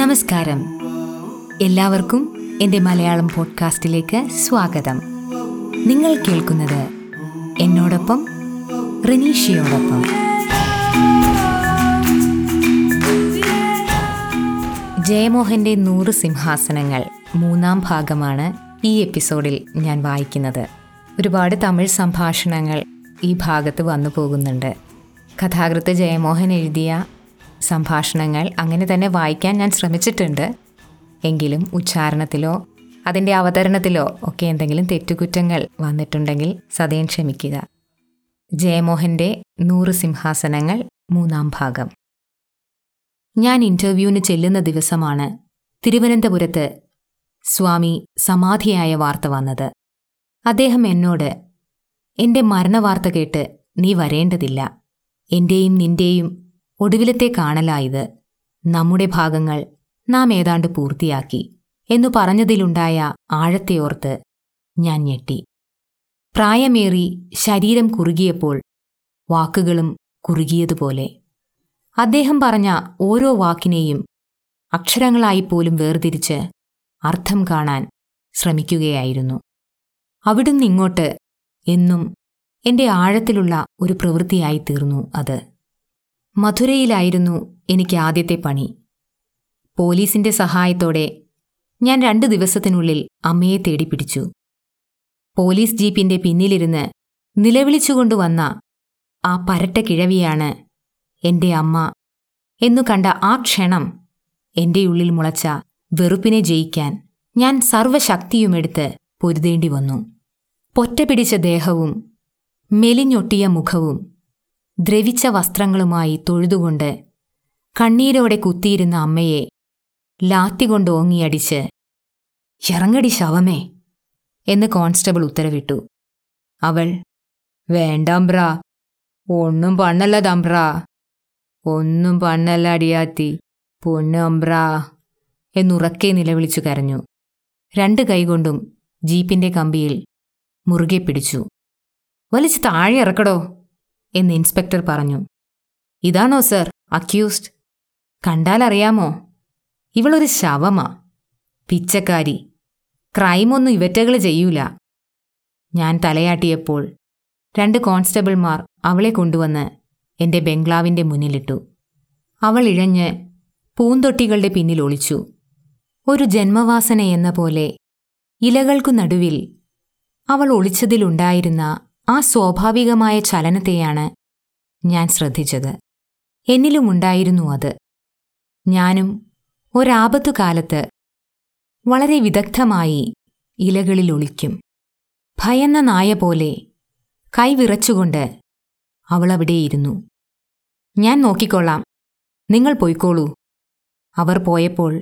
നമസ്കാരം, എല്ലാവർക്കും എൻ്റെ മലയാളം പോഡ്കാസ്റ്റിലേക്ക് സ്വാഗതം. നിങ്ങൾ കേൾക്കുന്നത് എന്നോടൊപ്പം റനീഷയോടൊപ്പം. ജയമോഹൻ്റെ 100 സിംഹാസനങ്ങൾ മൂന്നാം ഭാഗമാണ് ഈ എപ്പിസോഡിൽ ഞാൻ വായിക്കുന്നത്. ഒരുപാട് തമിഴ് സംഭാഷണങ്ങൾ ഈ ഭാഗത്ത് വന്നു പോകുന്നുണ്ട്. കഥാകൃത്ത് ജയമോഹൻ എഴുതിയ സംഭാഷണങ്ങൾ അങ്ങനെ തന്നെ വായിക്കാൻ ഞാൻ ശ്രമിച്ചിട്ടുണ്ട്. എങ്കിലും ഉച്ചാരണത്തിലോ അതിൻ്റെ അവതരണത്തിലോ ഒക്കെ എന്തെങ്കിലും തെറ്റുകുറ്റങ്ങൾ വന്നിട്ടുണ്ടെങ്കിൽ സദയം ക്ഷമിക്കുക. ജയമോഹൻ്റെ 100 സിംഹാസനങ്ങൾ മൂന്നാം ഭാഗം. ഞാൻ ഇൻ്റർവ്യൂവിന് ചെല്ലുന്ന ദിവസമാണ് തിരുവനന്തപുരത്ത് സ്വാമി സമാധിയായ വാർത്ത വന്നത്. അദ്ദേഹം എന്നോട്, എൻ്റെ മരണവാർത്ത കേട്ട് നീ വരേണ്ടതില്ല, എൻ്റെയും നിൻ്റെയും ഒടുവിലത്തെ കാണലായത്, നമ്മുടെ ഭാഗങ്ങൾ നാം ഏതാണ്ട് പൂർത്തിയാക്കി എന്നു പറഞ്ഞതിലുണ്ടായ ആഴത്തെയോർത്ത് ഞാൻ ഞെട്ടി. പ്രായമേറി ശരീരം കുറുകിയപ്പോൾ വാക്കുകളും കുറുകിയതുപോലെ അദ്ദേഹം പറഞ്ഞ ഓരോ വാക്കിനെയും അക്ഷരങ്ങളായിപ്പോലും വേർതിരിച്ച് അർത്ഥം കാണാൻ ശ്രമിക്കുകയായിരുന്നു. അവിടുന്നിങ്ങോട്ട് എന്നും എൻ്റെ ആഴത്തിലുള്ള ഒരു പ്രവൃത്തിയായി തീർന്നു അത്. മധുരയിലായിരുന്നു എനിക്ക് ആദ്യത്തെ പണി. പോലീസിൻ്റെ സഹായത്തോടെ ഞാൻ 2 ദിവസത്തിനുള്ളിൽ അമ്മയെ തേടി പിടിച്ചു. പോലീസ് ജീപ്പിൻ്റെ പിന്നിലിരുന്ന് നിലവിളിച്ചുകൊണ്ടുവന്ന ആ പരട്ട കിഴവിയാണ് എൻ്റെ അമ്മ എന്നു കണ്ട ആ ക്ഷണം എൻ്റെ ഉള്ളിൽ മുളച്ച വെറുപ്പിനെ ജയിക്കാൻ ഞാൻ സർവശക്തിയുമെടുത്ത് പൊരുതേണ്ടി വന്നു. പൊറ്റ പിടിച്ച ദേഹവും മെലിഞ്ഞൊട്ടിയ മുഖവും ദ്രവിച്ച വസ്ത്രങ്ങളുമായി തൊഴുതുകൊണ്ട് കണ്ണീരോടെ കുത്തിയിരുന്ന അമ്മയെ ലാത്തികൊണ്ട് ഓങ്ങിയടിച്ച് "ഇറങ്ങടി ശവമേ" എന്ന് കോൺസ്റ്റബിൾ ഉത്തരവിട്ടു. അവൾ "വേണ്ടാമ്പ്ര, ഒന്നും പണ്ണല്ല തമ്പ്ര, ഒന്നും പണ്ണല്ല അടിയാത്തി പൊന്നമ്പ്ര" എന്നുറക്കെ നിലവിളിച്ചു കരഞ്ഞു. 2 കൈകൊണ്ടും ജീപ്പിൻ്റെ കമ്പിയിൽ മുറുകെ പിടിച്ചു. "വലിച്ച് താഴെ ഇറക്കടോ" എന്ന് ഇൻസ്പെക്ടർ പറഞ്ഞു. "ഇതാണോ സർ അക്യൂസ്ഡ്? കണ്ടാലറിയാമോ, ഇവളൊരു ശവമാ, പിച്ചക്കാരി. ക്രൈമൊന്നും ഇവറ്റകൾ ചെയ്യൂല." ഞാൻ തലയാട്ടിയപ്പോൾ 2 കോൺസ്റ്റബിൾമാർ അവളെ കൊണ്ടുവന്ന് എൻ്റെ ബംഗ്ലാവിൻ്റെ മുന്നിലിട്ടു. അവൾ ഇഴഞ്ഞ് പൂന്തൊട്ടികളുടെ പിന്നിൽ ഒളിച്ചു. ഒരു ജന്മവാസന എന്ന പോലെ ഇലകൾക്കു നടുവിൽ അവൾ ഒളിച്ചതിലുണ്ടായിരുന്ന ആ സ്വാഭാവികമായ ചലനത്തെയാണ് ഞാൻ ശ്രദ്ധിച്ചത്. എന്നിലുമുണ്ടായിരുന്നു അത്. ഞാനും ഒരാപത്തുകാലത്ത് വളരെ വിദഗ്ധമായി ഇലകളിൽ ഒളിക്കും. ഭയന്ന നായ പോലെ കൈവിറച്ചുകൊണ്ട് അവളവിടെയിരുന്നു. "ഞാൻ നോക്കിക്കൊള്ളാം, നിങ്ങൾ പോയിക്കോളൂ." അവർ പോയപ്പോൾ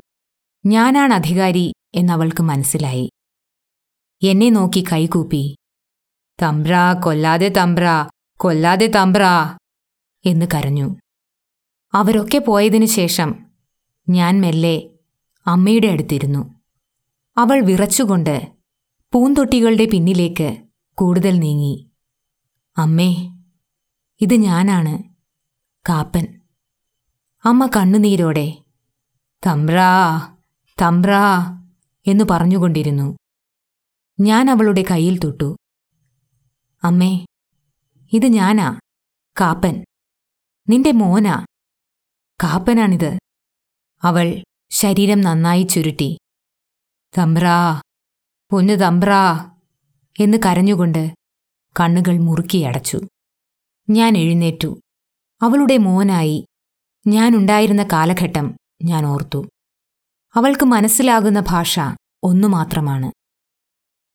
ഞാനാണ് അധികാരി എന്നവൾക്ക് മനസ്സിലായി. എന്നെ നോക്കി കൈകൂപ്പി "തമ്പ്ര, കൊല്ലാതെ തമ്പ്ര, കൊല്ലാതെ തമ്പ്ര" എന്ന് കരഞ്ഞു. അവരൊക്കെ പോയതിനു ശേഷം ഞാൻ മെല്ലെ അമ്മയുടെ അടുത്തിരുന്നു. അവൾ വിറച്ചുകൊണ്ട് പൂന്തൊട്ടികളുടെ പിന്നിലേക്ക് കൂടുതൽ നീങ്ങി. "അമ്മേ, ഇത് ഞാനാണ്, കാപ്പൻ." അമ്മ കണ്ണുനീരോടെ "തമ്പ്ര, തമ്പ്ര" എന്നു പറഞ്ഞുകൊണ്ടിരുന്നു. ഞാൻ അവളുടെ കയ്യിൽ തൊട്ടു. "അമ്മേ, ഇത് ഞാനാ, കാപ്പൻ, നിന്റെ മോനാ, കാപ്പനാണിത്." അവൾ ശരീരം നന്നായി ചുരുട്ടി "തമ്പ്രാ, പൊന്നു തമ്പ്രാ" എന്ന് കരഞ്ഞുകൊണ്ട് കണ്ണുകൾ മുറുക്കിയടച്ചു. ഞാൻ എഴുന്നേറ്റു. അവളുടെ മോനായി ഞാനുണ്ടായിരുന്ന കാലഘട്ടം ഞാൻ ഓർത്തു. അവൾക്ക് മനസ്സിലാകുന്ന ഭാഷ ഒന്നു മാത്രമാണ്.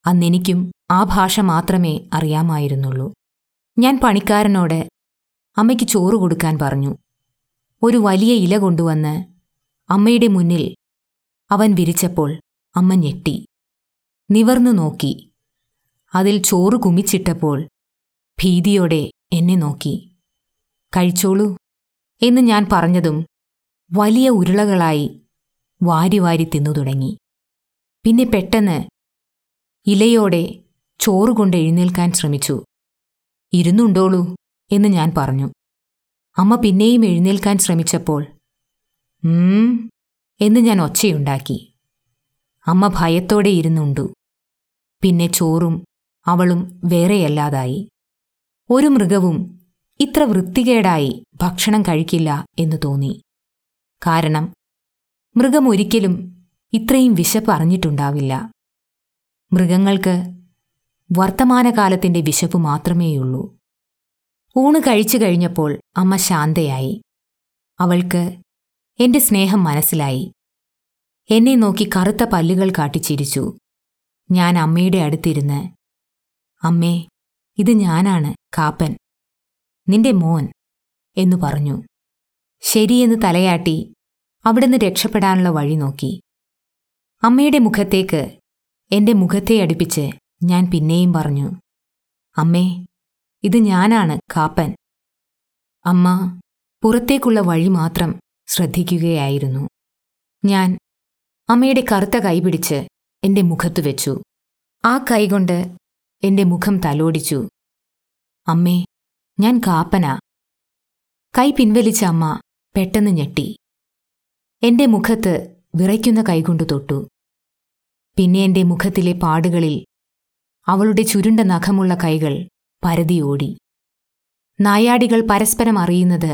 അന്നെനിക്കും ആ ഭാഷ മാത്രമേ അറിയാമായിരുന്നുള്ളൂ. ഞാൻ പണിക്കാരനോട് അമ്മയ്ക്ക് ചോറ് കൊടുക്കാൻ പറഞ്ഞു. ഒരു വലിയ ഇല കൊണ്ടുവന്ന് അമ്മയുടെ മുന്നിൽ അവൻ വിരിച്ചപ്പോൾ അമ്മ ഞെട്ടി നിവർന്നു നോക്കി. അതിൽ ചോറ് കുമിച്ചിട്ടപ്പോൾ ഭീതിയോടെ എന്നെ നോക്കി. "കഴിച്ചോളൂ" എന്ന് ഞാൻ പറഞ്ഞതും വലിയ ഉരുളകളായി വാരി വാരി തിന്നു തുടങ്ങി. പിന്നെ പെട്ടെന്ന് ഇലയോടെ ചോറുകൊണ്ട് എഴുന്നേൽക്കാൻ ശ്രമിച്ചു. "ഇരുന്നുണ്ടോളൂ" എന്ന് ഞാൻ പറഞ്ഞു. അമ്മ പിന്നെയും എഴുന്നേൽക്കാൻ ശ്രമിച്ചപ്പോൾ എന്ന് ഞാൻ ഒച്ചയുണ്ടാക്കി. അമ്മ ഭയത്തോടെ ഇരുന്നുണ്ടു. പിന്നെ ചോറും അവളും വേറെയല്ലാതായി. ഒരു മൃഗവും ഇത്ര വൃത്തികേടായി ഭക്ഷണം കഴിക്കില്ല എന്ന് തോന്നി. കാരണം മൃഗമൊരിക്കലും ഇത്രയും വിശപ്പ് അറിഞ്ഞിട്ടുണ്ടാവില്ല. മൃഗങ്ങൾക്ക് വർത്തമാനകാലത്തിൻ്റെ വിശപ്പ് മാത്രമേയുള്ളൂ. ഊണ് കഴിച്ചു കഴിഞ്ഞപ്പോൾ അമ്മ ശാന്തയായി. അവൾക്ക് എൻ്റെ സ്നേഹം മനസ്സിലായി. എന്നെ നോക്കി കറുത്ത പല്ലുകൾ കാട്ടി ചിരിച്ചു. ഞാൻ അമ്മയുടെ അടുത്തിരുന്ന്, അമ്മേ, ഇത് ഞാനാണ് കാപ്പൻ, നിന്റെ മോൻ എന്നു പറഞ്ഞു. ശരിയെന്ന് തലയാട്ടി അവിടുന്ന് രക്ഷപ്പെടാനുള്ള വഴി നോക്കി. അമ്മയുടെ മുഖത്തേക്ക് എൻ്റെ മുഖത്തെ അടുപ്പിച്ച് ഞാൻ പിന്നെയും പറഞ്ഞു, അമ്മേ, ഇത് ഞാനാണ് കാപ്പൻ. അമ്മ പുറത്തേക്കുള്ള വഴി മാത്രം ശ്രദ്ധിക്കുകയായിരുന്നു. ഞാൻ അമ്മയുടെ കറുത്ത കൈ പിടിച്ച് എൻ്റെ മുഖത്ത് വെച്ചു. ആ കൈകൊണ്ട് എൻ്റെ മുഖം തലോടിച്ചു. അമ്മേ, ഞാൻ കാപ്പനാ. കൈ പിൻവലിച്ച അമ്മ പെട്ടെന്ന് ഞെട്ടി. എൻ്റെ മുഖത്ത് വിറയ്ക്കുന്ന കൈകൊണ്ട് തൊട്ടു. പിന്നെ എൻ്റെ മുഖത്തിലെ പാടുകളിൽ അവളുടെ ചുരുണ്ട നഖമുള്ള കൈകൾ പരതിയോടി. നായാടികൾ പരസ്പരം അറിയുന്നത്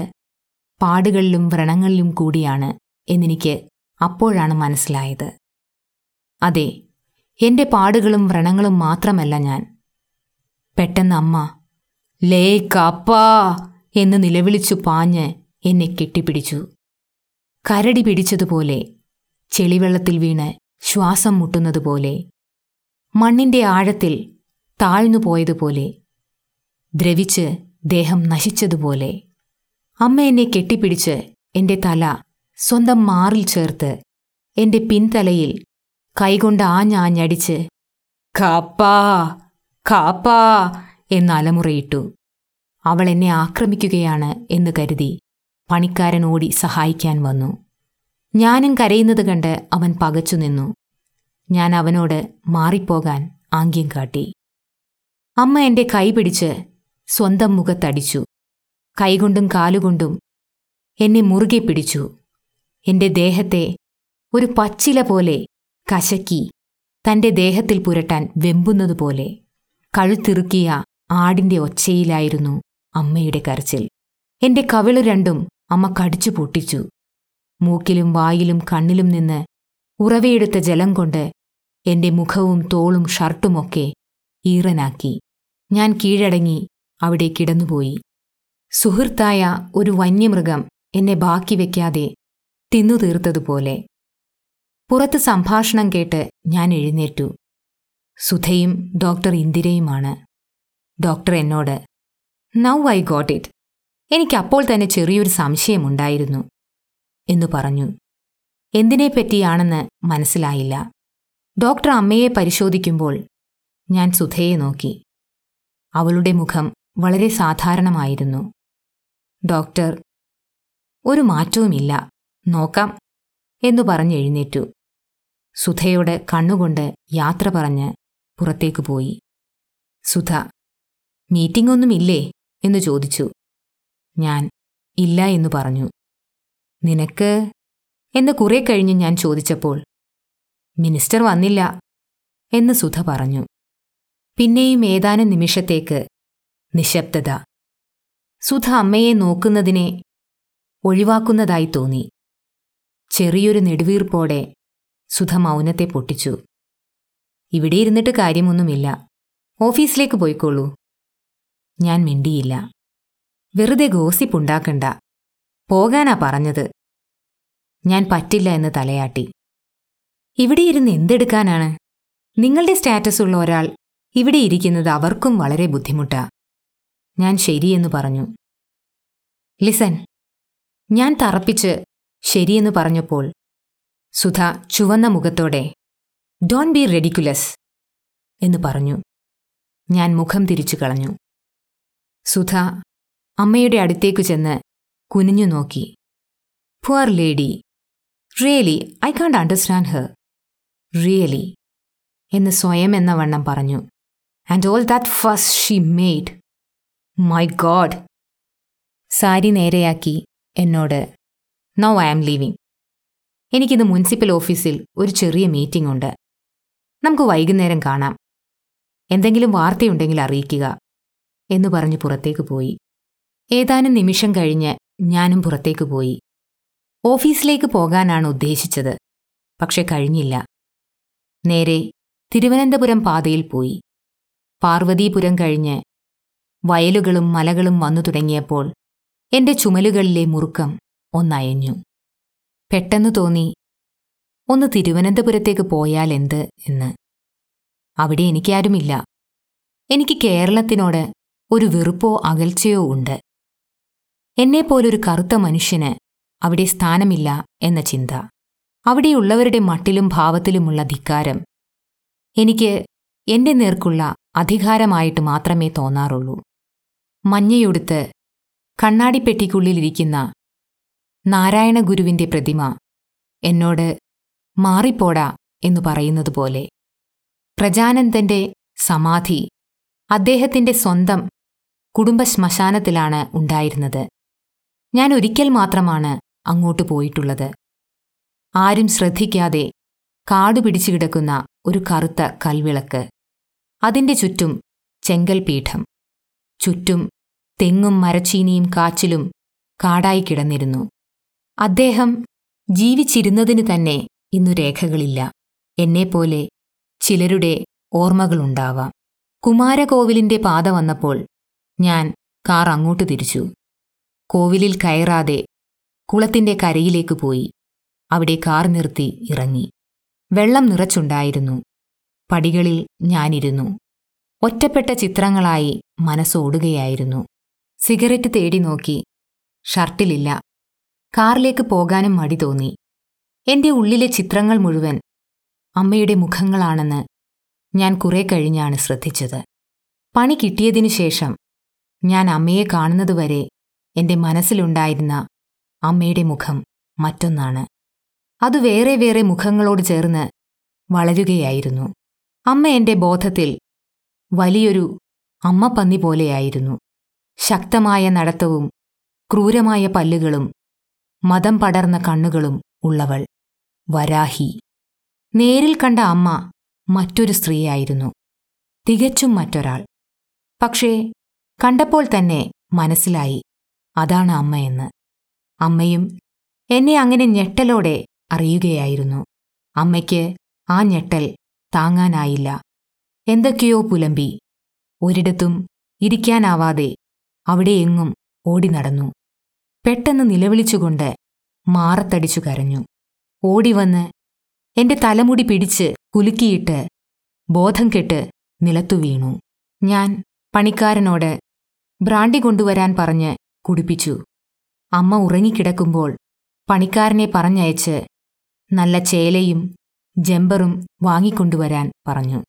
പാടുകളിലും വ്രണങ്ങളിലും കൂടിയാണ് എന്നെനിക്ക് അപ്പോഴാണ് മനസ്സിലായത്. അതെ, എൻ്റെ പാടുകളും വ്രണങ്ങളും മാത്രമല്ല ഞാൻ. പെട്ടെന്ന് അമ്മ ലേ കാപ്പാ എന്ന് നിലവിളിച്ചു പാഞ്ഞ് എന്നെ കെട്ടിപ്പിടിച്ചു. കരടി പിടിച്ചതുപോലെ, ചെളിവെള്ളത്തിൽ വീണ് ശ്വാസം മുട്ടുന്നതുപോലെ, മണ്ണിൻ്റെ ആഴത്തിൽ താഴ്ന്നുപോയതുപോലെ, ദ്രവിച്ച് ദേഹം നശിച്ചതുപോലെ അമ്മ എന്നെ കെട്ടിപ്പിടിച്ച് എൻ്റെ തല സ്വന്തം മാറിൽ ചേർത്ത് എൻ്റെ പിൻതലയിൽ കൈകൊണ്ട് ആഞ്ഞാഞ്ഞടിച്ച് കാപ്പാ കാപ്പാ എന്നലമുറയിട്ടു. അവൾ എന്നെ ആക്രമിക്കുകയാണ് എന്ന് കരുതി പണിക്കാരൻ ഓടി സഹായിക്കാൻ വന്നു. ഞാനും കരയുന്നത് കണ്ട് അവൻ പകച്ചു നിന്നു. ഞാൻ അവനോട് മാറിപ്പോകാൻ ആംഗ്യം കാട്ടി. അമ്മ എൻ്റെ കൈ പിടിച്ച് സ്വന്തം മുഖത്തടിച്ചു. കൈകൊണ്ടും കാലുകൊണ്ടും എന്നെ മുറുകെ പിടിച്ചു. എൻ്റെ ദേഹത്തെ ഒരു പച്ചില പോലെ കശക്കി തൻ്റെ ദേഹത്തിൽ പുരട്ടാൻ വെമ്പുന്നതുപോലെ. കഴുത്തിറുക്കിയ ആടിൻ്റെ ഒച്ചയിലായിരുന്നു അമ്മയുടെ കരച്ചിൽ. എൻ്റെ കവിള് രണ്ടും അമ്മ കടിച്ചു പൊട്ടിച്ചു. മൂക്കിലും വായിലും കണ്ണിലും നിന്ന് ഉറവയെടുത്ത ജലം കൊണ്ട് എൻ്റെ മുഖവും തോളും ഷർട്ടുമൊക്കെ ഈറനാക്കി. ഞാൻ കീഴടങ്ങി അവിടെ കിടന്നുപോയി. സുഹൃത്തായ ഒരു വന്യമൃഗം എന്നെ ബാക്കി വയ്ക്കാതെ തിന്നു തീർത്തതുപോലെ. പുറത്ത് സംഭാഷണം കേട്ട് ഞാൻ എഴുന്നേറ്റു. സുധയും ഡോക്ടർ ഇന്ദിരയുമാണ്. ഡോക്ടർ എന്നോട്, നൗ ഐ ഗോട്ട് ഇറ്റ്, എനിക്കപ്പോൾ തന്നെ ചെറിയൊരു സംശയമുണ്ടായിരുന്നു എന്നു പറഞ്ഞു. എന്തിനെപ്പറ്റിയാണെന്ന് മനസ്സിലായില്ല. ഡോക്ടർ അമ്മയെ പരിശോധിക്കുമ്പോൾ ഞാൻ സുധയെ നോക്കി. അവളുടെ മുഖം വളരെ സാധാരണമായിരുന്നു. ഡോക്ടർ ഒരു മാറ്റവുമില്ല, നോക്കാം എന്നു പറഞ്ഞെഴുന്നേറ്റു. സുധയോട് കണ്ണുകൊണ്ട് യാത്ര പറഞ്ഞ് പുറത്തേക്ക് പോയി. സുധ, മീറ്റിംഗൊന്നുമില്ലേ എന്നു ചോദിച്ചു. ഞാൻ ഇല്ല എന്നു പറഞ്ഞു. നിനക്ക് എന്ന് കുറെ കഴിഞ്ഞ് ഞാൻ ചോദിച്ചപ്പോൾ മിനിസ്റ്റർ വന്നില്ല എന്ന് സുധ പറഞ്ഞു. പിന്നെയും ഏതാനും നിമിഷത്തേക്ക് നിശബ്ദത. സുധ അമ്മയെ നോക്കുന്നതിനെ ഒഴിവാക്കുന്നതായി തോന്നി. ചെറിയൊരു നെടുവീർപ്പോടെ സുധ മൗനത്തെ പൊട്ടിച്ചു. ഇവിടെ ഇരുന്നിട്ട് കാര്യമൊന്നുമില്ല, ഓഫീസിലേക്ക് പോയിക്കോളൂ. ഞാൻ മിണ്ടിയില്ല. വെറുതെ ഗോസിപ്പുണ്ടാക്കണ്ട, പോകാനാ പറഞ്ഞത്. ഞാൻ പറ്റില്ല എന്ന് തലയാട്ടി. ഇവിടെ ഇരുന്ന് എന്തെടുക്കാനാണ്? നിങ്ങളുടെ സ്റ്റാറ്റസ് ഉള്ള ഒരാൾ ഇവിടെ ഇരിക്കുന്നത് അവർക്കും വളരെ ബുദ്ധിമുട്ടാ. ഞാൻ ശരിയെന്ന് പറഞ്ഞു. ലിസൺ, ഞാൻ തറപ്പിച്ച് ശരിയെന്ന് പറഞ്ഞപ്പോൾ സുധ ചുവന്ന മുഖത്തോടെ ഡോണ്ട് ബി റെഡിക്കുലസ് എന്ന് പറഞ്ഞു. ഞാൻ മുഖം തിരിച്ചു കളഞ്ഞു. സുധ അമ്മയുടെ അടുത്തേക്കു ചെന്ന് കുനിഞ്ഞു നോക്കി. Poor lady, really I can't understand her, really എന്ന് സ്വയം എന്ന വണ്ണം പറഞ്ഞു. And all that first she made, my God. Sari നേരെയാക്കി എന്നോട് നൗ ഐ ആം ലീവിങ്. എനിക്കിത് മുനിസിപ്പൽ ഓഫീസിൽ ഒരു ചെറിയ മീറ്റിംഗ് ഉണ്ട്. നമുക്ക് വൈകുന്നേരം കാണാം. എന്തെങ്കിലും വാർത്തയുണ്ടെങ്കിൽ അറിയിക്കുക എന്നു പറഞ്ഞ് പുറത്തേക്ക് പോയി. ഏതാനും നിമിഷം കഴിഞ്ഞ് ഞാനും പുറത്തേക്ക് പോയി. ഓഫീസിലേക്ക് പോകാനാണ് ഉദ്ദേശിച്ചത്, പക്ഷെ കഴിഞ്ഞില്ല. നേരെ തിരുവനന്തപുരം പാതയിൽ പോയി. പാർവതീപുരം കഴിഞ്ഞ് വയലുകളും മലകളും വന്നു തുടങ്ങിയപ്പോൾ എൻ്റെ ചുമലുകളിലെ മുറുക്കം ഒന്നയഞ്ഞു. പെട്ടെന്ന് തോന്നി ഒന്ന് തിരുവനന്തപുരത്തേക്ക് പോയാൽ എന്ത് എന്ന്. അവിടെ എനിക്കാരുമില്ല. എനിക്ക് കേരളത്തിനോട് ഒരു വെറുപ്പോ അകൽച്ചയോ ഉണ്ട്. എന്നെപ്പോലൊരു കറുത്ത മനുഷ്യന് അവിടെ സ്ഥാനമില്ല എന്ന ചിന്ത, അവിടെയുള്ളവരുടെ മട്ടിലും ഭാവത്തിലുമുള്ള ധിക്കാരം എനിക്ക് എൻ്റെ നേർക്കുള്ള അധികാരമായിട്ട് മാത്രമേ തോന്നാറുള്ളൂ. മഞ്ഞയുടുത്ത് കണ്ണാടിപ്പെട്ടിക്കുള്ളിലിരിക്കുന്ന നാരായണഗുരുവിൻ്റെ പ്രതിമ എന്നോട് മാറിപ്പോടാ എന്നു പറയുന്നത് പോലെ പ്രജാനന്ദൻ്റെ സമാധി അദ്ദേഹത്തിൻ്റെ സ്വന്തം കുടുംബ ശ്മശാനത്തിലാണ് ഉണ്ടായിരുന്നത്. ഞാൻ ഒരിക്കൽ മാത്രമാണ് അങ്ങോട്ട് പോയിട്ടുള്ളത്. ആരും ശ്രദ്ധിക്കാതെ കാടുപിടിച്ചു കിടക്കുന്ന ഒരു കറുത്ത കൽവിളക്ക്, അതിൻ്റെ ചുറ്റും ചെങ്കൽപീഠം, ചുറ്റും തെങ്ങും മരച്ചീനിയും കാച്ചിലും കാടായി കിടന്നിരുന്നു. അദ്ദേഹം ജീവിച്ചിരുന്നതിന് തന്നെ ഇന്നു രേഖകളില്ല. എന്നെപ്പോലെ ചിലരുടെ ഓർമ്മകളുണ്ടാവാം. കുമാരകോവിലിൻ്റെ പാത വന്നപ്പോൾ ഞാൻ കാർ അങ്ങോട്ട് തിരിച്ചു. കോവിലിൽ കയറാതെ കുളത്തിൻ്റെ കരയിലേക്ക് പോയി. അവിടെ കാർ നിർത്തി ഇറങ്ങി. വെള്ളം നിറച്ചുണ്ടായിരുന്നു. പടികളിൽ ഞാനിരുന്നു. ഒറ്റപ്പെട്ട ചിത്രങ്ങളായി മനസ്സോടുകയായിരുന്നു. സിഗരറ്റ് തേടി നോക്കി. ഷർട്ടിലില്ല. കാറിലേക്ക് പോകാനും മടി തോന്നി. എൻ്റെ ഉള്ളിലെ ചിത്രങ്ങൾ മുഴുവൻ അമ്മയുടെ മുഖങ്ങളാണെന്ന് ഞാൻ കുറെ കഴിഞ്ഞാണ് ശ്രദ്ധിച്ചത്. പണി കിട്ടിയതിനു ശേഷം ഞാൻ അമ്മയെ കാണുന്നതുവരെ എൻ്റെ മനസ്സിലുണ്ടായിരുന്ന അമ്മയുടെ മുഖം മറ്റൊന്നാണ്. അത് വേറെ വേറെ മുഖങ്ങളോട് ചേർന്ന് വളരുകയായിരുന്നു. അമ്മ എൻ്റെ ബോധത്തിൽ വലിയൊരു അമ്മപ്പന്നി പോലെയായിരുന്നു. ശക്തമായ നടത്തവും ക്രൂരമായ പല്ലുകളും മദം പടർന്ന കണ്ണുകളും ഉള്ളവൾ, വരാഹി. നേരിൽ കണ്ട അമ്മ മറ്റൊരു സ്ത്രീയായിരുന്നു, തികച്ചും മറ്റൊരാൾ. പക്ഷേ കണ്ടപ്പോൾ തന്നെ മനസ്സിലായി അതാണ് അമ്മയെന്ന്. അമ്മയും എന്നെ അങ്ങനെ ഞെട്ടലോടെ അറിയുകയായിരുന്നു. അമ്മയ്ക്ക് ആ ഞെട്ടൽ താങ്ങാനായില്ല. എന്തൊക്കെയോ പുലമ്പി. ഒരിടത്തും ഇരിക്കാനാവാതെ അവിടെയെങ്ങും ഓടി നടന്നു. പെട്ടെന്ന് നിലവിളിച്ചുകൊണ്ട് മാറത്തടിച്ചു കരഞ്ഞു. ഓടിവന്ന് എൻ്റെ തലമുടി പിടിച്ച് കുലുക്കിയിട്ട് ബോധം കെട്ട് നിലത്തു വീണു. ഞാൻ പണിക്കാരനോട് ബ്രാണ്ടി കൊണ്ടുവരാൻ പറഞ്ഞ് കുടിപ്പിച്ചു. അമ്മ ഉറങ്ങിക്കിടക്കുമ്പോൾ പണിക്കാരനെ പറഞ്ഞയച്ച് നല്ല ചേലയും ജമ്പറും വാങ്ങിക്കൊണ്ടുവരാൻ പറഞ്ഞു.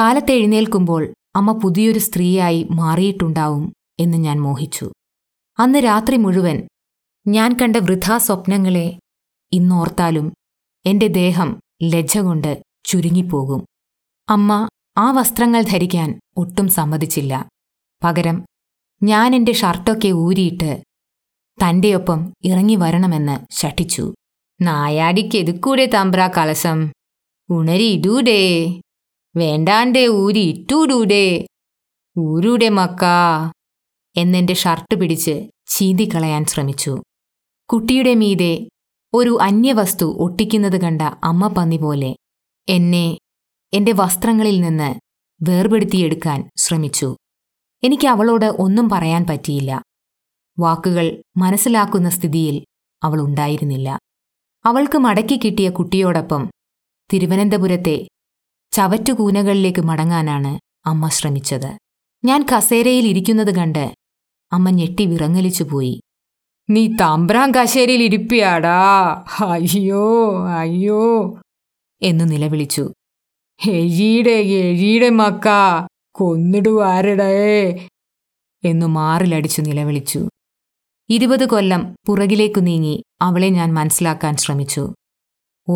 കാലത്തെഴുന്നേൽക്കുമ്പോൾ അമ്മ പുതിയൊരു സ്ത്രീയായി മാറിയിട്ടുണ്ടാവും എന്ന് ഞാൻ മോഹിച്ചു. അന്ന് രാത്രി മുഴുവൻ ഞാൻ കണ്ട വൃഥാസ്വപ്നങ്ങളെ ഇന്നോർത്താലും എൻ്റെ ദേഹം ലജ്ജ കൊണ്ട് ചുരുങ്ങിപ്പോകും. അമ്മ ആ വസ്ത്രങ്ങൾ ധരിക്കാൻ ഒട്ടും സമ്മതിച്ചില്ല. പകരം ഞാൻ എൻ്റെ ഷർട്ടൊക്കെ ഊരിയിട്ട് തൻ്റെയൊപ്പം ഇറങ്ങി വരണമെന്ന് ശഠിച്ചു. നായാടിക്ക് എതുക്കൂടെ താമ്പ്രാ കലശം ഉണരി ഇടൂടേ, വേണ്ടാണ്ടേ ഊരി ഇട്ടൂടൂടേ, ഊരൂടെ മക്കാ എന്നെൻ്റെ ഷർട്ട് പിടിച്ച് ചീന്തിക്കളയാൻ ശ്രമിച്ചു. കുട്ടിയുടെ മീതെ ഒരു അന്യവസ്തു ഒട്ടിക്കുന്നത് കണ്ട അമ്മ പന്നി പോലെ എന്നെ എൻ്റെ വസ്ത്രങ്ങളിൽ നിന്ന് വേർപെടുത്തിയെടുക്കാൻ ശ്രമിച്ചു. എനിക്ക് അവളോട് ഒന്നും പറയാൻ പറ്റിയില്ല. വാക്കുകൾ മനസ്സിലാക്കുന്ന സ്ഥിതിയിൽ അവൾ ഉണ്ടായിരുന്നില്ല. അവൾക്ക് മടക്കി കിട്ടിയ കുട്ടിയോടൊപ്പം തിരുവനന്തപുരത്തെ ചവറ്റുകൂനകളിലേക്ക് മടങ്ങാനാണ് അമ്മ ശ്രമിച്ചത്. ഞാൻ കസേരയിൽ ഇരിക്കുന്നത് കണ്ട് അമ്മ ഞെട്ടി വിറങ്ങലിച്ചു പോയി. നീ തമ്പ്രാൻ കസേരയിൽ ഇരിപ്പിയാടാ, അയ്യോ അയ്യോ എന്ന് നിലവിളിച്ചു. എഴീടെ എഴീടെ മക്ക കൊന്നിടുവാരടേ എന്നു മാറിലടിച്ചു നിലവിളിച്ചു. 20 കൊല്ലം പുറകിലേക്കു നീങ്ങി അവളെ ഞാൻ മനസ്സിലാക്കാൻ ശ്രമിച്ചു.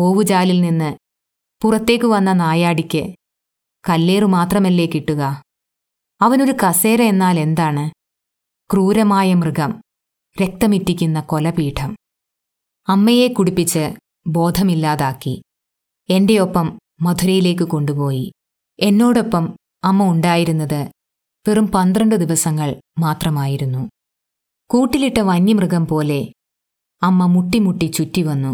ഓവുചാലിൽ നിന്ന് പുറത്തേക്കു വന്ന നായാടിക്ക് കല്ലേറു മാത്രമല്ലേ കിട്ടുക? അവനൊരു കസേര എന്നാൽ എന്താണ്? ക്രൂരമായ മൃഗം രക്തമിറ്റിക്കുന്ന കൊലപീഠം. അമ്മയെ കുടിപ്പിച്ച് ബോധമില്ലാതാക്കി എൻ്റെയൊപ്പം മധുരയിലേക്ക് കൊണ്ടുപോയി. എന്നോടൊപ്പം അമ്മ ഉണ്ടായിരുന്നത് വെറും 12 ദിവസങ്ങൾ മാത്രമായിരുന്നു. കൂട്ടിലിട്ട വന്യമൃഗം പോലെ അമ്മ മുട്ടിമുട്ടി ചുറ്റിവന്നു.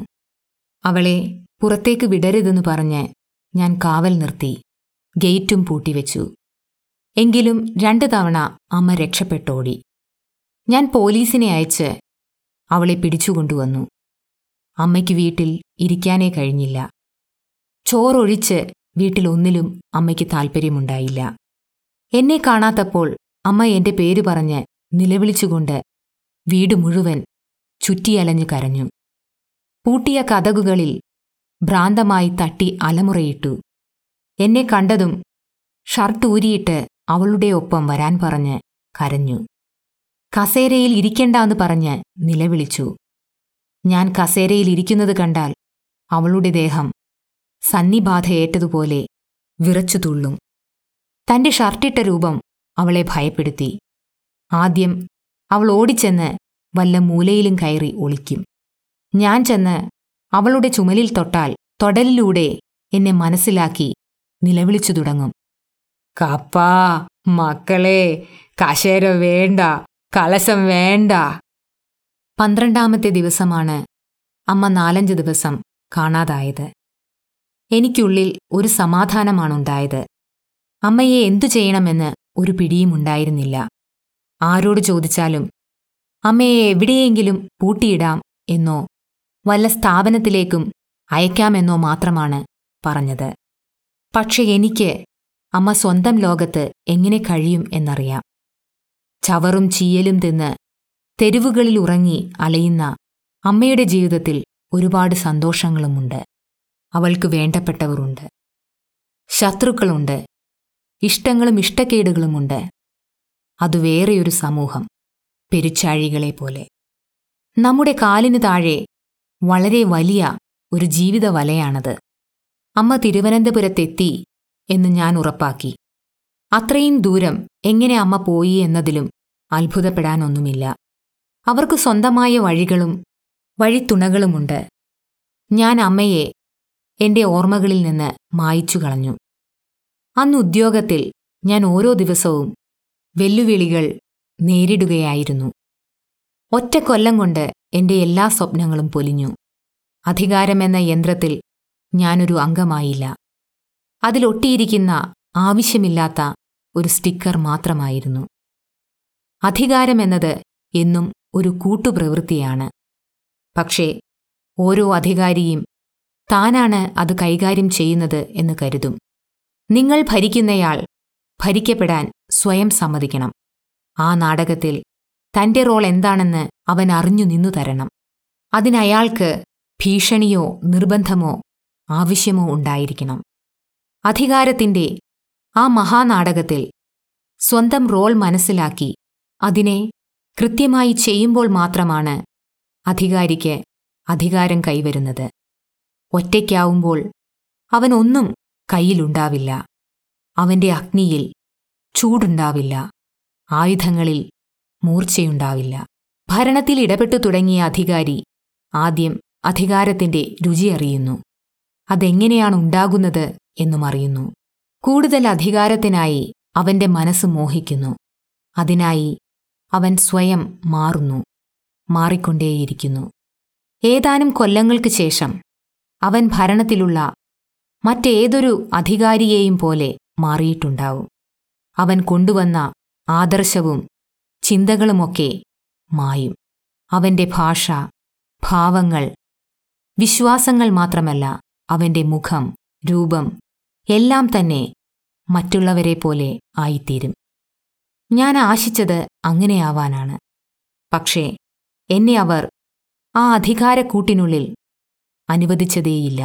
അവളെ പുറത്തേക്ക് വിടരുതെന്ന് പറഞ്ഞ് ഞാൻ കാവൽ നിർത്തി ഗേറ്റും പൂട്ടിവെച്ചു. എങ്കിലും 2 തവണ അമ്മ രക്ഷപ്പെട്ടോടി. ഞാൻ പോലീസിനെ അയച്ച് അവളെ പിടിച്ചുകൊണ്ടുവന്നു. അമ്മയ്ക്ക് വീട്ടിൽ ഇരിക്കാനേ കഴിഞ്ഞില്ല. ചോറൊഴിച്ച് വീട്ടിലൊന്നിലും അമ്മയ്ക്ക് താൽപ്പര്യമുണ്ടായില്ല. എന്നെ കാണാത്തപ്പോൾ അമ്മ എൻ്റെ പേര് പറഞ്ഞ് നിലവിളിച്ചുകൊണ്ട് വീട് മുഴുവൻ ചുറ്റിയലഞ്ഞു കരഞ്ഞു. പൂട്ടിയ കതകുകളിൽ ഭ്രാന്തമായി തട്ടി അലമുറയിട്ടു. എന്നെ കണ്ടതും ഷർട്ട് ഊരിയിട്ട് അവളുടെ ഒപ്പം വരാൻ പറഞ്ഞ് കരഞ്ഞു. കസേരയിൽ ഇരിക്കണ്ടെന്ന് പറഞ്ഞ് നിലവിളിച്ചു. ഞാൻ കസേരയിൽ ഇരിക്കുന്നത് കണ്ടാൽ അവളുടെ ദേഹം സന്നിബാധയേറ്റതുപോലെ വിറച്ചു തുള്ളും. തൻ്റെ ഷർട്ടിട്ട രൂപം അവളെ ഭയപ്പെടുത്തി. ആദ്യം അവൾ ഓടിച്ചെന്ന് വല്ല മൂലയിലും കയറി ഒളിക്കും. ഞാൻ ചെന്ന് അവളുടെ ചുമലിൽ തൊട്ടാൽ തൊടലിലൂടെ എന്നെ മനസ്സിലാക്കി നിലവിളിച്ചു തുടങ്ങും. "കപ്പാ മക്കളെ, കശേര വേണ്ട, കലശം വേണ്ട." 12-ാമത്തെ ദിവസമാണ് അമ്മ 4-5 ദിവസം കാണാതായത്. എനിക്കുള്ളിൽ ഒരു സമാധാനമാണുണ്ടായത്. അമ്മയെ എന്തു ചെയ്യണമെന്ന് ഒരു പിടിയും ഉണ്ടായിരുന്നില്ല. ആരോട് ചോദിച്ചാലും അമ്മയെ എവിടെയെങ്കിലും പൂട്ടിയിടാം എന്നോ വല്ല സ്ഥാപനത്തിലേക്കും അയക്കാമെന്നോ മാത്രമാണ് പറഞ്ഞത്. പക്ഷെ എനിക്ക് അമ്മ സ്വന്തം ലോകത്ത് എങ്ങനെ കഴിയും എന്നറിയാം. ചവറും ചീയലും തിന്ന് തെരുവുകളിൽ ഉറങ്ങി അലയുന്ന അമ്മയുടെ ജീവിതത്തിൽ ഒരുപാട് സന്തോഷങ്ങളുമുണ്ട്. അവൾക്ക് വേണ്ടപ്പെട്ടവരുണ്ട്, ശത്രുക്കളുണ്ട്, ഇഷ്ടങ്ങളും ഇഷ്ടക്കേടുകളുമുണ്ട്. അത് വേറെയൊരു സമൂഹം, പെരുച്ചാഴികളെ പോലെ. നമ്മുടെ കാലിന് താഴെ വളരെ വലിയ ഒരു ജീവിത വലയാണത്. അമ്മ തിരുവനന്തപുരത്തെത്തി എന്ന് ഞാൻ ഉറപ്പാക്കി. അത്രയും ദൂരം എങ്ങനെ അമ്മ പോയി എന്നതിലും അത്ഭുതപ്പെടാനൊന്നുമില്ല. അവർക്ക് സ്വന്തമായ വഴികളും വഴിത്തുണകളുമുണ്ട്. ഞാൻ അമ്മയെ എൻ്റെ ഓർമ്മകളിൽ നിന്ന് മായ്ച്ചു കളഞ്ഞു. അന്ന് ഉദ്യോഗത്തിൽ ഞാൻ ഓരോ ദിവസവും വെല്ലുവിളികൾ നേരിടുകയായിരുന്നു. 1 കൊല്ലം കൊണ്ട് എൻ്റെ എല്ലാ സ്വപ്നങ്ങളും പൊലിഞ്ഞു. അധികാരമെന്ന യന്ത്രത്തിൽ ഞാനൊരു അംഗമായില്ല. അതിലൊട്ടിയിരിക്കുന്ന ആവശ്യമില്ലാത്ത ഒരു സ്റ്റിക്കർ മാത്രമായിരുന്നു. അധികാരമെന്നത് എന്നും ഒരു കൂട്ടുപ്രവൃത്തിയാണ്. പക്ഷേ ഓരോ അധികാരിയും താനാണ് അത് കൈകാര്യം ചെയ്യുന്നത് എന്ന് കരുതും. നിങ്ങൾ ഭരിക്കുന്നയാൾ ഭരിക്കപ്പെടാൻ സ്വയം സമ്മതിക്കണം. ആ നാടകത്തിൽ തൻ്റെ റോൾ എന്താണെന്ന് അവൻ അറിഞ്ഞു നിന്നു തരണം. അതിനയാൾക്ക് ഭീഷണിയോ നിർബന്ധമോ ആവശ്യമോ ഉണ്ടായിരിക്കണം. അധികാരത്തിൻ്റെ ആ മഹാനാടകത്തിൽ സ്വന്തം റോൾ മനസ്സിലാക്കി അതിനെ കൃത്യമായി ചെയ്യുമ്പോൾ മാത്രമാണ് അധികാരിക്ക് അധികാരം കൈവരുന്നത്. ഒറ്റയ്ക്കാവുമ്പോൾ അവനൊന്നും കയ്യിലുണ്ടാവില്ല. അവൻ്റെ അഗ്നിയിൽ ചൂടുണ്ടാവില്ല, ആയുധങ്ങളിൽ മൂർച്ചയുണ്ടാവില്ല. ഭരണത്തിൽ ഇടപെട്ടു തുടങ്ങിയ അധികാരി ആദ്യം അധികാരത്തിൻ്റെ രുചിയറിയുന്നു, അതെങ്ങനെയാണ് ഉണ്ടാകുന്നത് എന്നും അറിയുന്നു. കൂടുതൽ അധികാരത്തിനായി അവൻ്റെ മനസ്സ് മോഹിക്കുന്നു. അതിനായി അവൻ സ്വയം മാറുന്നു, മാറിക്കൊണ്ടേയിരിക്കുന്നു. ഏതാനും കൊല്ലങ്ങൾക്ക് ശേഷം അവൻ ഭരണത്തിലുള്ള മറ്റേതൊരു അധികാരിയെയും പോലെ മാറിയിട്ടുണ്ടാവും. അവൻ കൊണ്ടുവന്ന ആദർശവും ചിന്തകളുമൊക്കെ മായും. അവൻ്റെ ഭാഷ, ഭാവങ്ങൾ, വിശ്വാസങ്ങൾ മാത്രമല്ല അവൻ്റെ മുഖം, രൂപം എല്ലാം തന്നെ മറ്റുള്ളവരെ പോലെ ആയിത്തീരും. ഞാൻ ആശിച്ചത് അങ്ങനെയാവാനാണ്. പക്ഷേ എന്നെ അവർ ആ അധികാരക്കൂട്ടിനുള്ളിൽ അനുവദിച്ചതേയില്ല.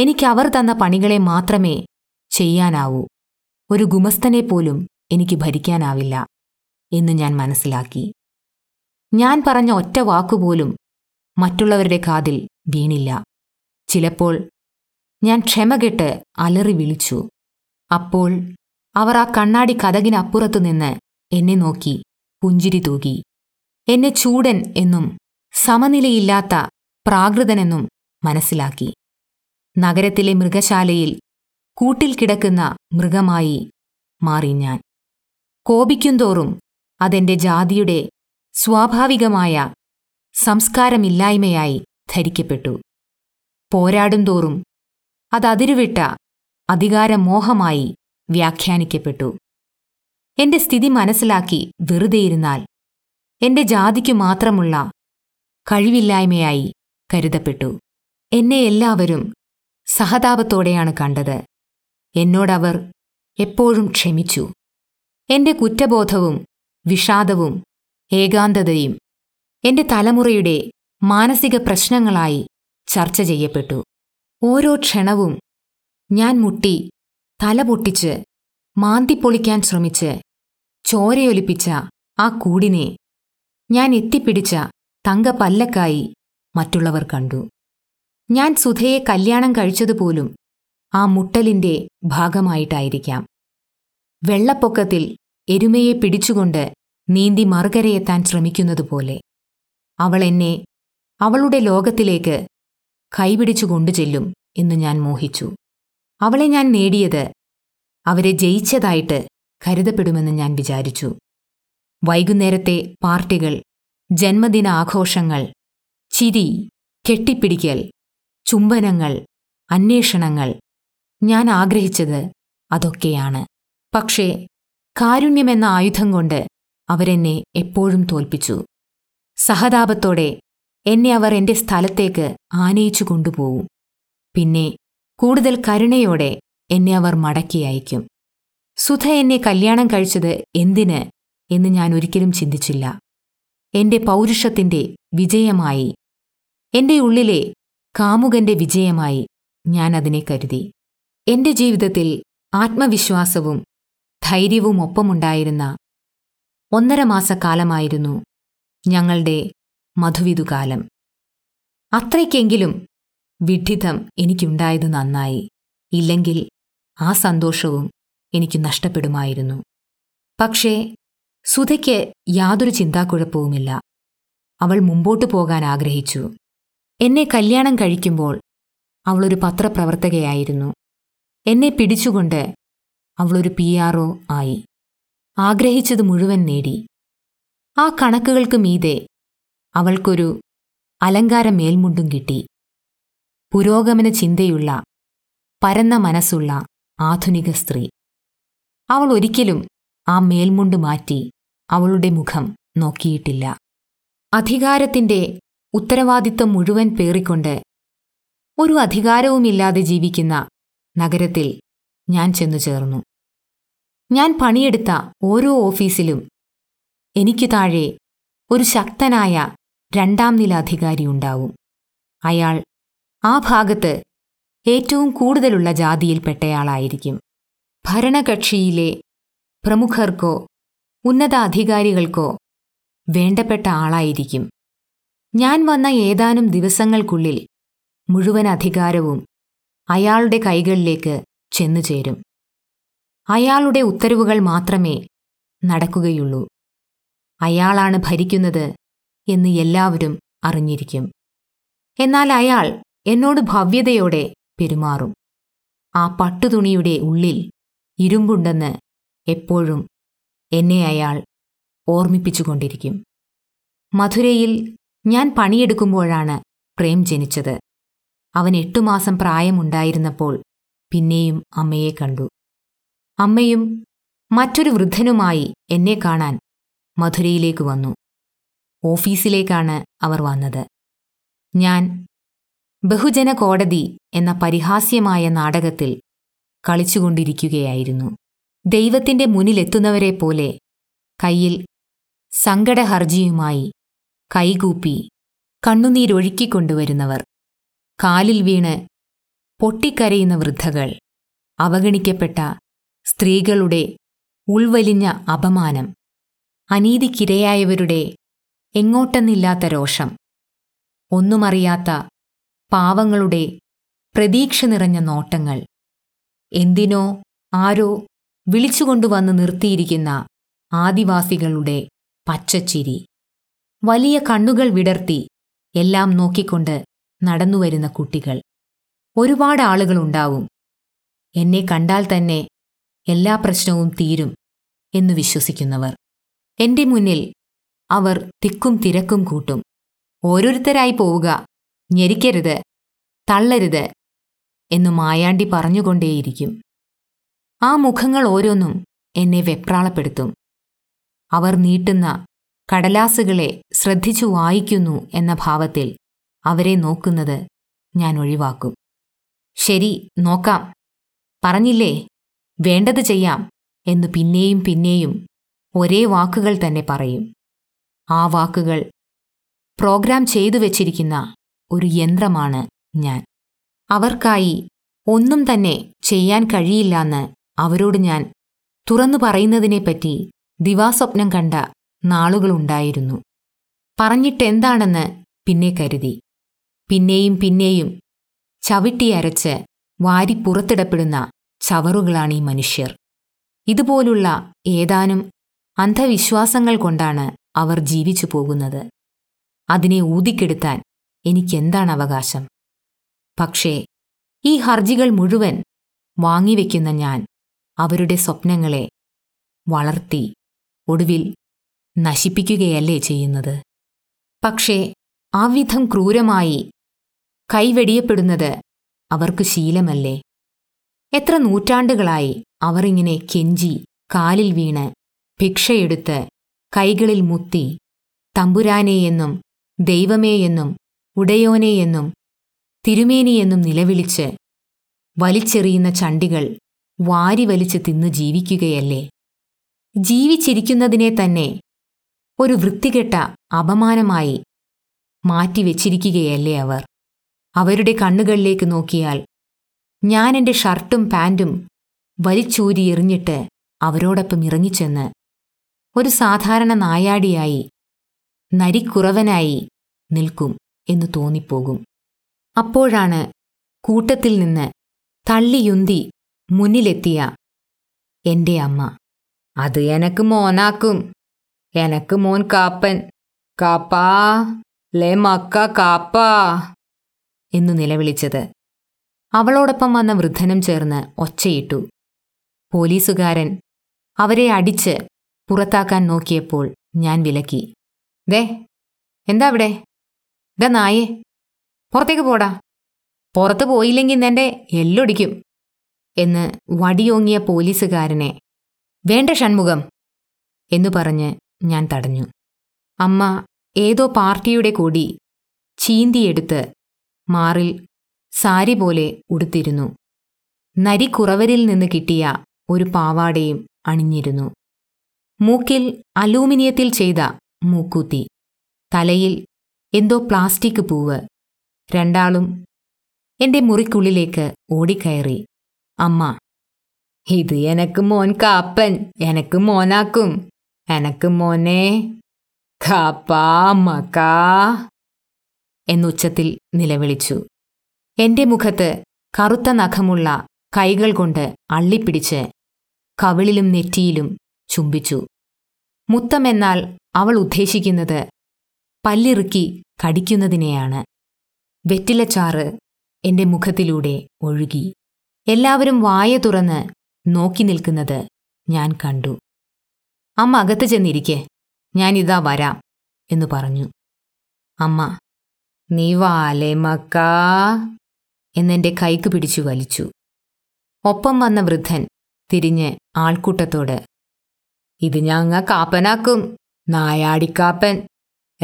എനിക്കവർ തന്ന പണികളെ മാത്രമേ ചെയ്യാനാവൂ. ഒരു ഗുമസ്തനെ പോലും എനിക്ക് ഭരിക്കാനാവില്ല എന്ന് ഞാൻ മനസ്സിലാക്കി. ഞാൻ പറഞ്ഞ 1 വാക്കുപോലും മറ്റുള്ളവരുടെ കാതിൽ വീണില്ല. ചിലപ്പോൾ ഞാൻ ക്ഷമകെട്ട് അലറി വിളിച്ചു. അപ്പോൾ അവർ ആ കണ്ണാടി കതകിനപ്പുറത്തുനിന്ന് എന്നെ നോക്കി പുഞ്ചിരി തൂകി. എന്നെ ചൂടൻ എന്നും സമനിലയില്ലാത്ത പ്രാകൃതനെന്നും മനസ്സിലാക്കി. നഗരത്തിലെ മൃഗശാലയിൽ കൂട്ടിൽ കിടക്കുന്ന മൃഗമായി മാറി ഞാൻ. കോപിക്കുംതോറും അതെന്റെ ജാതിയുടെ സ്വാഭാവികമായ സംസ്കാരമില്ലായ്മയായി ധരിക്കപ്പെട്ടു. പോരാടുംതോറും അതതിരുവിട്ട അധികാരമോഹമായി വ്യാഖ്യാനിക്കപ്പെട്ടു. എന്റെ സ്ഥിതി മനസ്സിലാക്കി വെറുതെയിരുന്നാൽ എന്റെ ജാതിക്കു മാത്രമുള്ള കഴിവില്ലായ്മയായി കരുതപ്പെട്ടു. എന്നെ എല്ലാവരും സഹതാപത്തോടെയാണ് കണ്ടത്. എന്നോടവർ എപ്പോഴും ക്ഷമിച്ചു. എന്റെ കുറ്റബോധവും വിഷാദവും ഏകാന്തതയും എന്റെ തലമുറയുടെ മാനസിക പ്രശ്നങ്ങളായി ചർച്ച ചെയ്യപ്പെട്ടു. ഓരോ ക്ഷണവും ഞാൻ മുട്ടി തലപൊട്ടിച്ച് മാന്തിപ്പൊളിക്കാൻ ശ്രമിച്ച് ചോരയൊലിപ്പിച്ച ആ കൂടിനെ ഞാൻ എത്തിപ്പിടിച്ച തങ്കപ്പല്ലക്കായി മറ്റുള്ളവർ കണ്ടു. ഞാൻ സുധയെ കല്യാണം കഴിച്ചതുപോലും ആ മുട്ടലിന്റെ ഭാഗമായിട്ടായിരിക്കാം. വെള്ളപ്പൊക്കത്തിൽ എരുമയെ പിടിച്ചുകൊണ്ട് നീന്തി മറുകരയെത്താൻ ശ്രമിക്കുന്നതുപോലെ അവൾ എന്നെ അവളുടെ ലോകത്തിലേക്ക് കൈപിടിച്ചു കൊണ്ടുചെല്ലും എന്ന് ഞാൻ മോഹിച്ചു. അവളെ ഞാൻ നേടിയത് അവരെ ജയിച്ചതായിട്ട് കരുതപ്പെടുമെന്ന് ഞാൻ വിചാരിച്ചു. വൈകുന്നേരത്തെ പാർട്ടികൾ, ജന്മദിന ആഘോഷങ്ങൾ, ചിരി, കെട്ടിപ്പിടിക്കൽ, ചുംബനങ്ങൾ, അന്വേഷണങ്ങൾ, ഞാൻ ആഗ്രഹിച്ചത് അതൊക്കെയാണ്. പക്ഷേ കാരുണ്യമെന്ന ആയുധം കൊണ്ട് അവരെന്നെ എപ്പോഴും തോൽപ്പിച്ചു. സഹതാപത്തോടെ എന്നെ അവർ എൻ്റെ സ്ഥലത്തേക്ക് ആനയിച്ചു കൊണ്ടുപോകും. പിന്നെ കൂടുതൽ കരുണയോടെ എന്നെ അവർ മടക്കി അയക്കും. സുധ എന്നെ കല്യാണം കഴിച്ചത് എന്തിന് എന്ന് ഞാൻ ഒരിക്കലും ചിന്തിച്ചില്ല. എന്റെ പൗരുഷത്തിന്റെ വിജയമായി, എന്റെ ഉള്ളിലെ കാമുകന്റെ വിജയമായി ഞാൻ അതിനെ കരുതി. എന്റെ ജീവിതത്തിൽ ആത്മവിശ്വാസവും ധൈര്യവും ഒപ്പമുണ്ടായിരുന്ന 1.5 മാസക്കാലമായിരുന്നു ഞങ്ങളുടെ മധുവിധുകാലം. അത്രയ്ക്കെങ്കിലും വിഡ്ഢിതം എനിക്കുണ്ടായത് നന്നായി. ഇല്ലെങ്കിൽ ആ സന്തോഷവും എനിക്ക് നഷ്ടപ്പെടുമായിരുന്നു. പക്ഷേ സുധയ്ക്ക് യാതൊരു ചിന്താക്കുഴപ്പവുമില്ല. അവൾ മുമ്പോട്ടു പോകാൻ ആഗ്രഹിച്ചു. എന്നെ കല്യാണം കഴിക്കുമ്പോൾ അവളൊരു പത്രപ്രവർത്തകയായിരുന്നു. എന്നെ പിടിച്ചുകൊണ്ട് അവളൊരു PR ആയി. ആഗ്രഹിച്ചത് മുഴുവൻ നേടി. ആ കണക്കുകൾക്ക് മീതെ അവൾക്കൊരു അലങ്കാര മേൽമുണ്ടും കിട്ടി. പുരോഗമന ചിന്തയുള്ള, പരന്ന മനസ്സുള്ള ആധുനിക സ്ത്രീ. അവൾ ഒരിക്കലും ആ മേൽമുണ്ട് മാറ്റി അവളുടെ മുഖം നോക്കിയിട്ടില്ല. അധികാരത്തിന്റെ ഉത്തരവാദിത്വം മുഴുവൻ പേറിക്കൊണ്ട് ഒരു അധികാരവുമില്ലാതെ ജീവിക്കുന്ന നഗരത്തിൽ ഞാൻ ചെന്നു ചേർന്നു. ഞാൻ പണിയെടുത്ത ഓരോ ഓഫീസിലും എനിക്കു താഴെ ഒരു ശക്തനായ 2ാം നില അധികാരി ഉണ്ടാവും. അയാൾ ആ ഭാഗത്ത് ഏറ്റവും കൂടുതലുള്ള ജാതിയിൽപ്പെട്ടയാളായിരിക്കും. ഭരണകക്ഷിയിലെ പ്രമുഖർക്കോ ഉന്നത അധികാരികൾക്കോ വേണ്ടപ്പെട്ട ആളായിരിക്കും. ഞാൻ വന്ന ഏതാനും ദിവസങ്ങൾക്കുള്ളിൽ മുഴുവൻ അധികാരവും അയാളുടെ കൈകളിലേക്ക് ചെന്നുചേരും. അയാളുടെ ഉത്തരവുകൾ മാത്രമേ നടക്കുകയുള്ളൂ. അയാളാണ് ഭരിക്കുന്നത് എന്ന് എല്ലാവരും അറിഞ്ഞിരിക്കും. എന്നാൽ അയാൾ എന്നോട് ഭവ്യതയോടെ പെരുമാറും. ആ പട്ടുതുണിയുടെ ഉള്ളിൽ ഇരുമ്പുണ്ടെന്ന് എപ്പോഴും എന്നെ അയാൾ ഓർമ്മിപ്പിച്ചുകൊണ്ടിരിക്കും. മധുരയിൽ ഞാൻ പണിയെടുക്കുമ്പോഴാണ് പ്രേം ജനിച്ചത്. അവൻ 8 മാസം പ്രായമുണ്ടായിരുന്നപ്പോൾ പിന്നെയും അമ്മയെ കണ്ടു. അമ്മയും മറ്റൊരു വൃദ്ധനുമായി എന്നെ കാണാൻ മധുരയിലേക്ക് വന്നു. ഓഫീസിലേക്കാണ് അവർ വന്നത്. ഞാൻ ബഹുജന കോടതി എന്ന പരിഹാസ്യമായ നാടകത്തിൽ കളിച്ചുകൊണ്ടിരിക്കുകയായിരുന്നു. ദൈവത്തിന്റെ മുന്നിലെത്തുന്നവരെപ്പോലെ കയ്യിൽ സങ്കടഹർജിയുമായി കൈകൂപ്പി കണ്ണുനീരൊഴുക്കിക്കൊണ്ടുവരുന്നവർ, കാലിൽ വീണ് പൊട്ടിക്കരയുന്ന വൃദ്ധകൾ, അവഗണിക്കപ്പെട്ട സ്ത്രീകളുടെ ഉൾവലിഞ്ഞ അപമാനം, അനീതിക്കിരയായവരുടെ എങ്ങോട്ടെന്നില്ലാത്ത രോഷം, ഒന്നുമറിയാത്ത പാവങ്ങളുടെ പ്രതീക്ഷ നിറഞ്ഞ നോട്ടങ്ങൾ, എന്തിനോ ആരോ വിളിച്ചുകൊണ്ടുവന്ന് നിർത്തിയിരിക്കുന്ന ആദിവാസികളുടെ പച്ചച്ചിരി, വലിയ കണ്ണുകൾ വിടർത്തി എല്ലാം നോക്കിക്കൊണ്ട് നടന്നുവരുന്ന കുട്ടികൾ. ഒരുപാട് ആളുകളുണ്ടാവും. എന്നെ കണ്ടാൽ തന്നെ എല്ലാ പ്രശ്നവും തീരും എന്നു വിശ്വസിക്കുന്നവർ. എന്റെ മുന്നിൽ അവർ തിക്കും തിരക്കും കൂട്ടും. ഓരോരുത്തരായി പോവുക, ഞെരിക്കരുത്, തള്ളരുത് എന്നു മായാണ്ടി പറഞ്ഞുകൊണ്ടേയിരിക്കും. ആ മുഖങ്ങൾ ഓരോന്നും എന്നെ വെപ്രാളപ്പെടുത്തും. അവർ നീട്ടുന്ന കടലാസുകളെ ശ്രദ്ധിച്ചു വായിക്കുന്നു എന്ന ഭാവത്തിൽ അവരെ നോക്കുന്നത് ഞാൻ ഒഴിവാക്കും. ശരി, നോക്കാം, പറഞ്ഞില്ലേ, വേണ്ടത് ചെയ്യാം എന്നു പിന്നെയും പിന്നെയും ഒരേ വാക്കുകൾ തന്നെ പറയും. ആ വാക്കുകൾ പ്രോഗ്രാം ചെയ്തു വച്ചിരിക്കുന്ന ഒരു യന്ത്രമാണ് ഞാൻ. അവർക്കായി ഒന്നും തന്നെ ചെയ്യാൻ കഴിയില്ലെന്ന് അവരോട് ഞാൻ തുറന്നു പറയുന്നതിനെപ്പറ്റി ദിവാസ്വപ്നം കണ്ട നാളുകളുണ്ടായിരുന്നു. പറഞ്ഞിട്ടെന്താണെന്ന് പിന്നെ കരുതി. പിന്നെയും പിന്നെയും ചവിട്ടിയരച്ച് വാരി പുറത്തിടപ്പെടുന്ന ചവറുകളാണ് ഈ മനുഷ്യർ. ഇതുപോലുള്ള ഏതാനും അന്ധവിശ്വാസങ്ങൾ കൊണ്ടാണ് അവർ ജീവിച്ചു പോകുന്നത്. അതിനെ ഊതിക്കെടുത്താൻ എനിക്കെന്താണ് അവകാശം? പക്ഷേ ഈ ഹർജികൾ മുഴുവൻ വാങ്ങിവെക്കുന്ന ഞാൻ അവരുടെ സ്വപ്നങ്ങളെ വളർത്തി ഒടുവിൽ നശിപ്പിക്കുകയല്ലേ ചെയ്യുന്നത്? പക്ഷേ ആവിധം ക്രൂരമായി കൈവെടിയപ്പെടുന്നത് അവർക്ക് ശീലമല്ലേ? എത്ര നൂറ്റാണ്ടുകളായി അവരിങ്ങനെ കെഞ്ചി, കാലിൽ വീണ്, ഭിക്ഷയെടുത്ത്, കൈകളിൽ മുത്തി തമ്പുരാനെയെന്നും ദൈവമേയെന്നും ഉടയോനെയെന്നും തിരുമേനിയെന്നും നിലവിളിച്ച് വലിച്ചെറിയുന്ന ചണ്ടികൾ വാരി വലിച്ച് തിന്നു ജീവിക്കുകയല്ലേ? ജീവിച്ചിരിക്കുന്നതിനെ തന്നെ ഒരു വൃത്തികെട്ട അപമാനമായി മാറ്റിവെച്ചിരിക്കുകയല്ലേ അവർ? അവരുടെ കണ്ണുകളിലേക്ക് നോക്കിയാൽ ഞാനെൻ്റെ ഷർട്ടും പാൻറ്റും വലിച്ചൂരി എറിഞ്ഞിട്ട് അവരോടൊപ്പം ഇറങ്ങിച്ചെന്ന് ഒരു സാധാരണ നായാടിയായി, നരിക്കുറവനായി നിൽക്കും എന്നു തോന്നിപ്പോകും. അപ്പോഴാണ് കൂട്ടത്തിൽ നിന്ന് തള്ളിയുന്തി മുന്നിലെത്തിയ എൻ്റെ അമ്മ, "അത് എനക്ക് മോനാക്കും, എനക്ക് മോൻ കാപ്പൻ, കാപ്പാ ലേ മക്ക കാപ്പാ" എന്നു നിലവിളിച്ചത്. അവളോടൊപ്പം വന്ന വൃദ്ധനും ചേർന്ന് ഒച്ചയിട്ടു. പോലീസുകാരൻ അവരെ അടിച്ച് പുറത്താക്കാൻ നോക്കിയപ്പോൾ ഞാൻ വിലക്കി. "ദേ, എന്താ അവിടെ? ദാ നായേ, പുറത്തേക്ക് പോടാ. പുറത്ത് പോയില്ലെങ്കിൽ നിന്റെ എല്ലൊടിക്കും" എന്ന് വടിയോങ്ങിയ പോലീസുകാരനെ "വേണ്ട ഷൺമുഖം" എന്നു പറഞ്ഞ് ഞാൻ തടഞ്ഞു. അമ്മ ഏതോ പാർട്ടിയുടെ കൊടി ചീന്തിയെടുത്ത് മാറിൽ സാരി പോലെ ഉടുത്തിരുന്നു. നരിക്കുറവരിൽ നിന്ന് കിട്ടിയ ഒരു പാവാടയും അണിഞ്ഞിരുന്നു. മൂക്കിൽ അലൂമിനിയത്തിൽ ചെയ്ത മൂക്കൂത്തി, തലയിൽ എന്തോ പ്ലാസ്റ്റിക് പൂവ്. രണ്ടാളും എൻ്റെ മുറിക്കുള്ളിലേക്ക് ഓടിക്കയറി. അമ്മ, "ഇത് എനക്ക് മോൻ കാപ്പൻ, എനക്ക് മോനാക്കും, എനക്ക് മോനെ കാപ്പാ മക്കാ" എന്നുച്ചത്തിൽ നിലവിളിച്ചു. എൻ്റെ മുഖത്ത് കറുത്ത നഖമുള്ള കൈകൾ കൊണ്ട് അള്ളിപ്പിടിച്ച് കവിളിലും നെറ്റിയിലും ചുംബിച്ചു. മുത്തമെന്നാൽ അവൾ ഉദ്ദേശിക്കുന്നത് പല്ലിറുക്കി കടിക്കുന്നതിനെയാണ്. വെറ്റിലച്ചാറ് എൻ്റെ മുഖത്തിലൂടെ ഒഴുകി. എല്ലാവരും വായ തുറന്ന് നോക്കി നിൽക്കുന്നത് ഞാൻ കണ്ടു. "അമ്മ അകത്ത് ചെന്നിരിക്കെ, ഞാനിതാ വരാം" എന്നു പറഞ്ഞു. അമ്മ "നീ വാലേ മക്കാ" എന്നെൻ്റെ കൈക്ക് പിടിച്ചു വലിച്ചു. ഒപ്പം വന്ന വൃദ്ധൻ തിരിഞ്ഞ് ആൾക്കൂട്ടത്തോട് "ഇത് ഞങ്ങ കാപ്പനാക്കും, നായാടിക്കാപ്പൻ,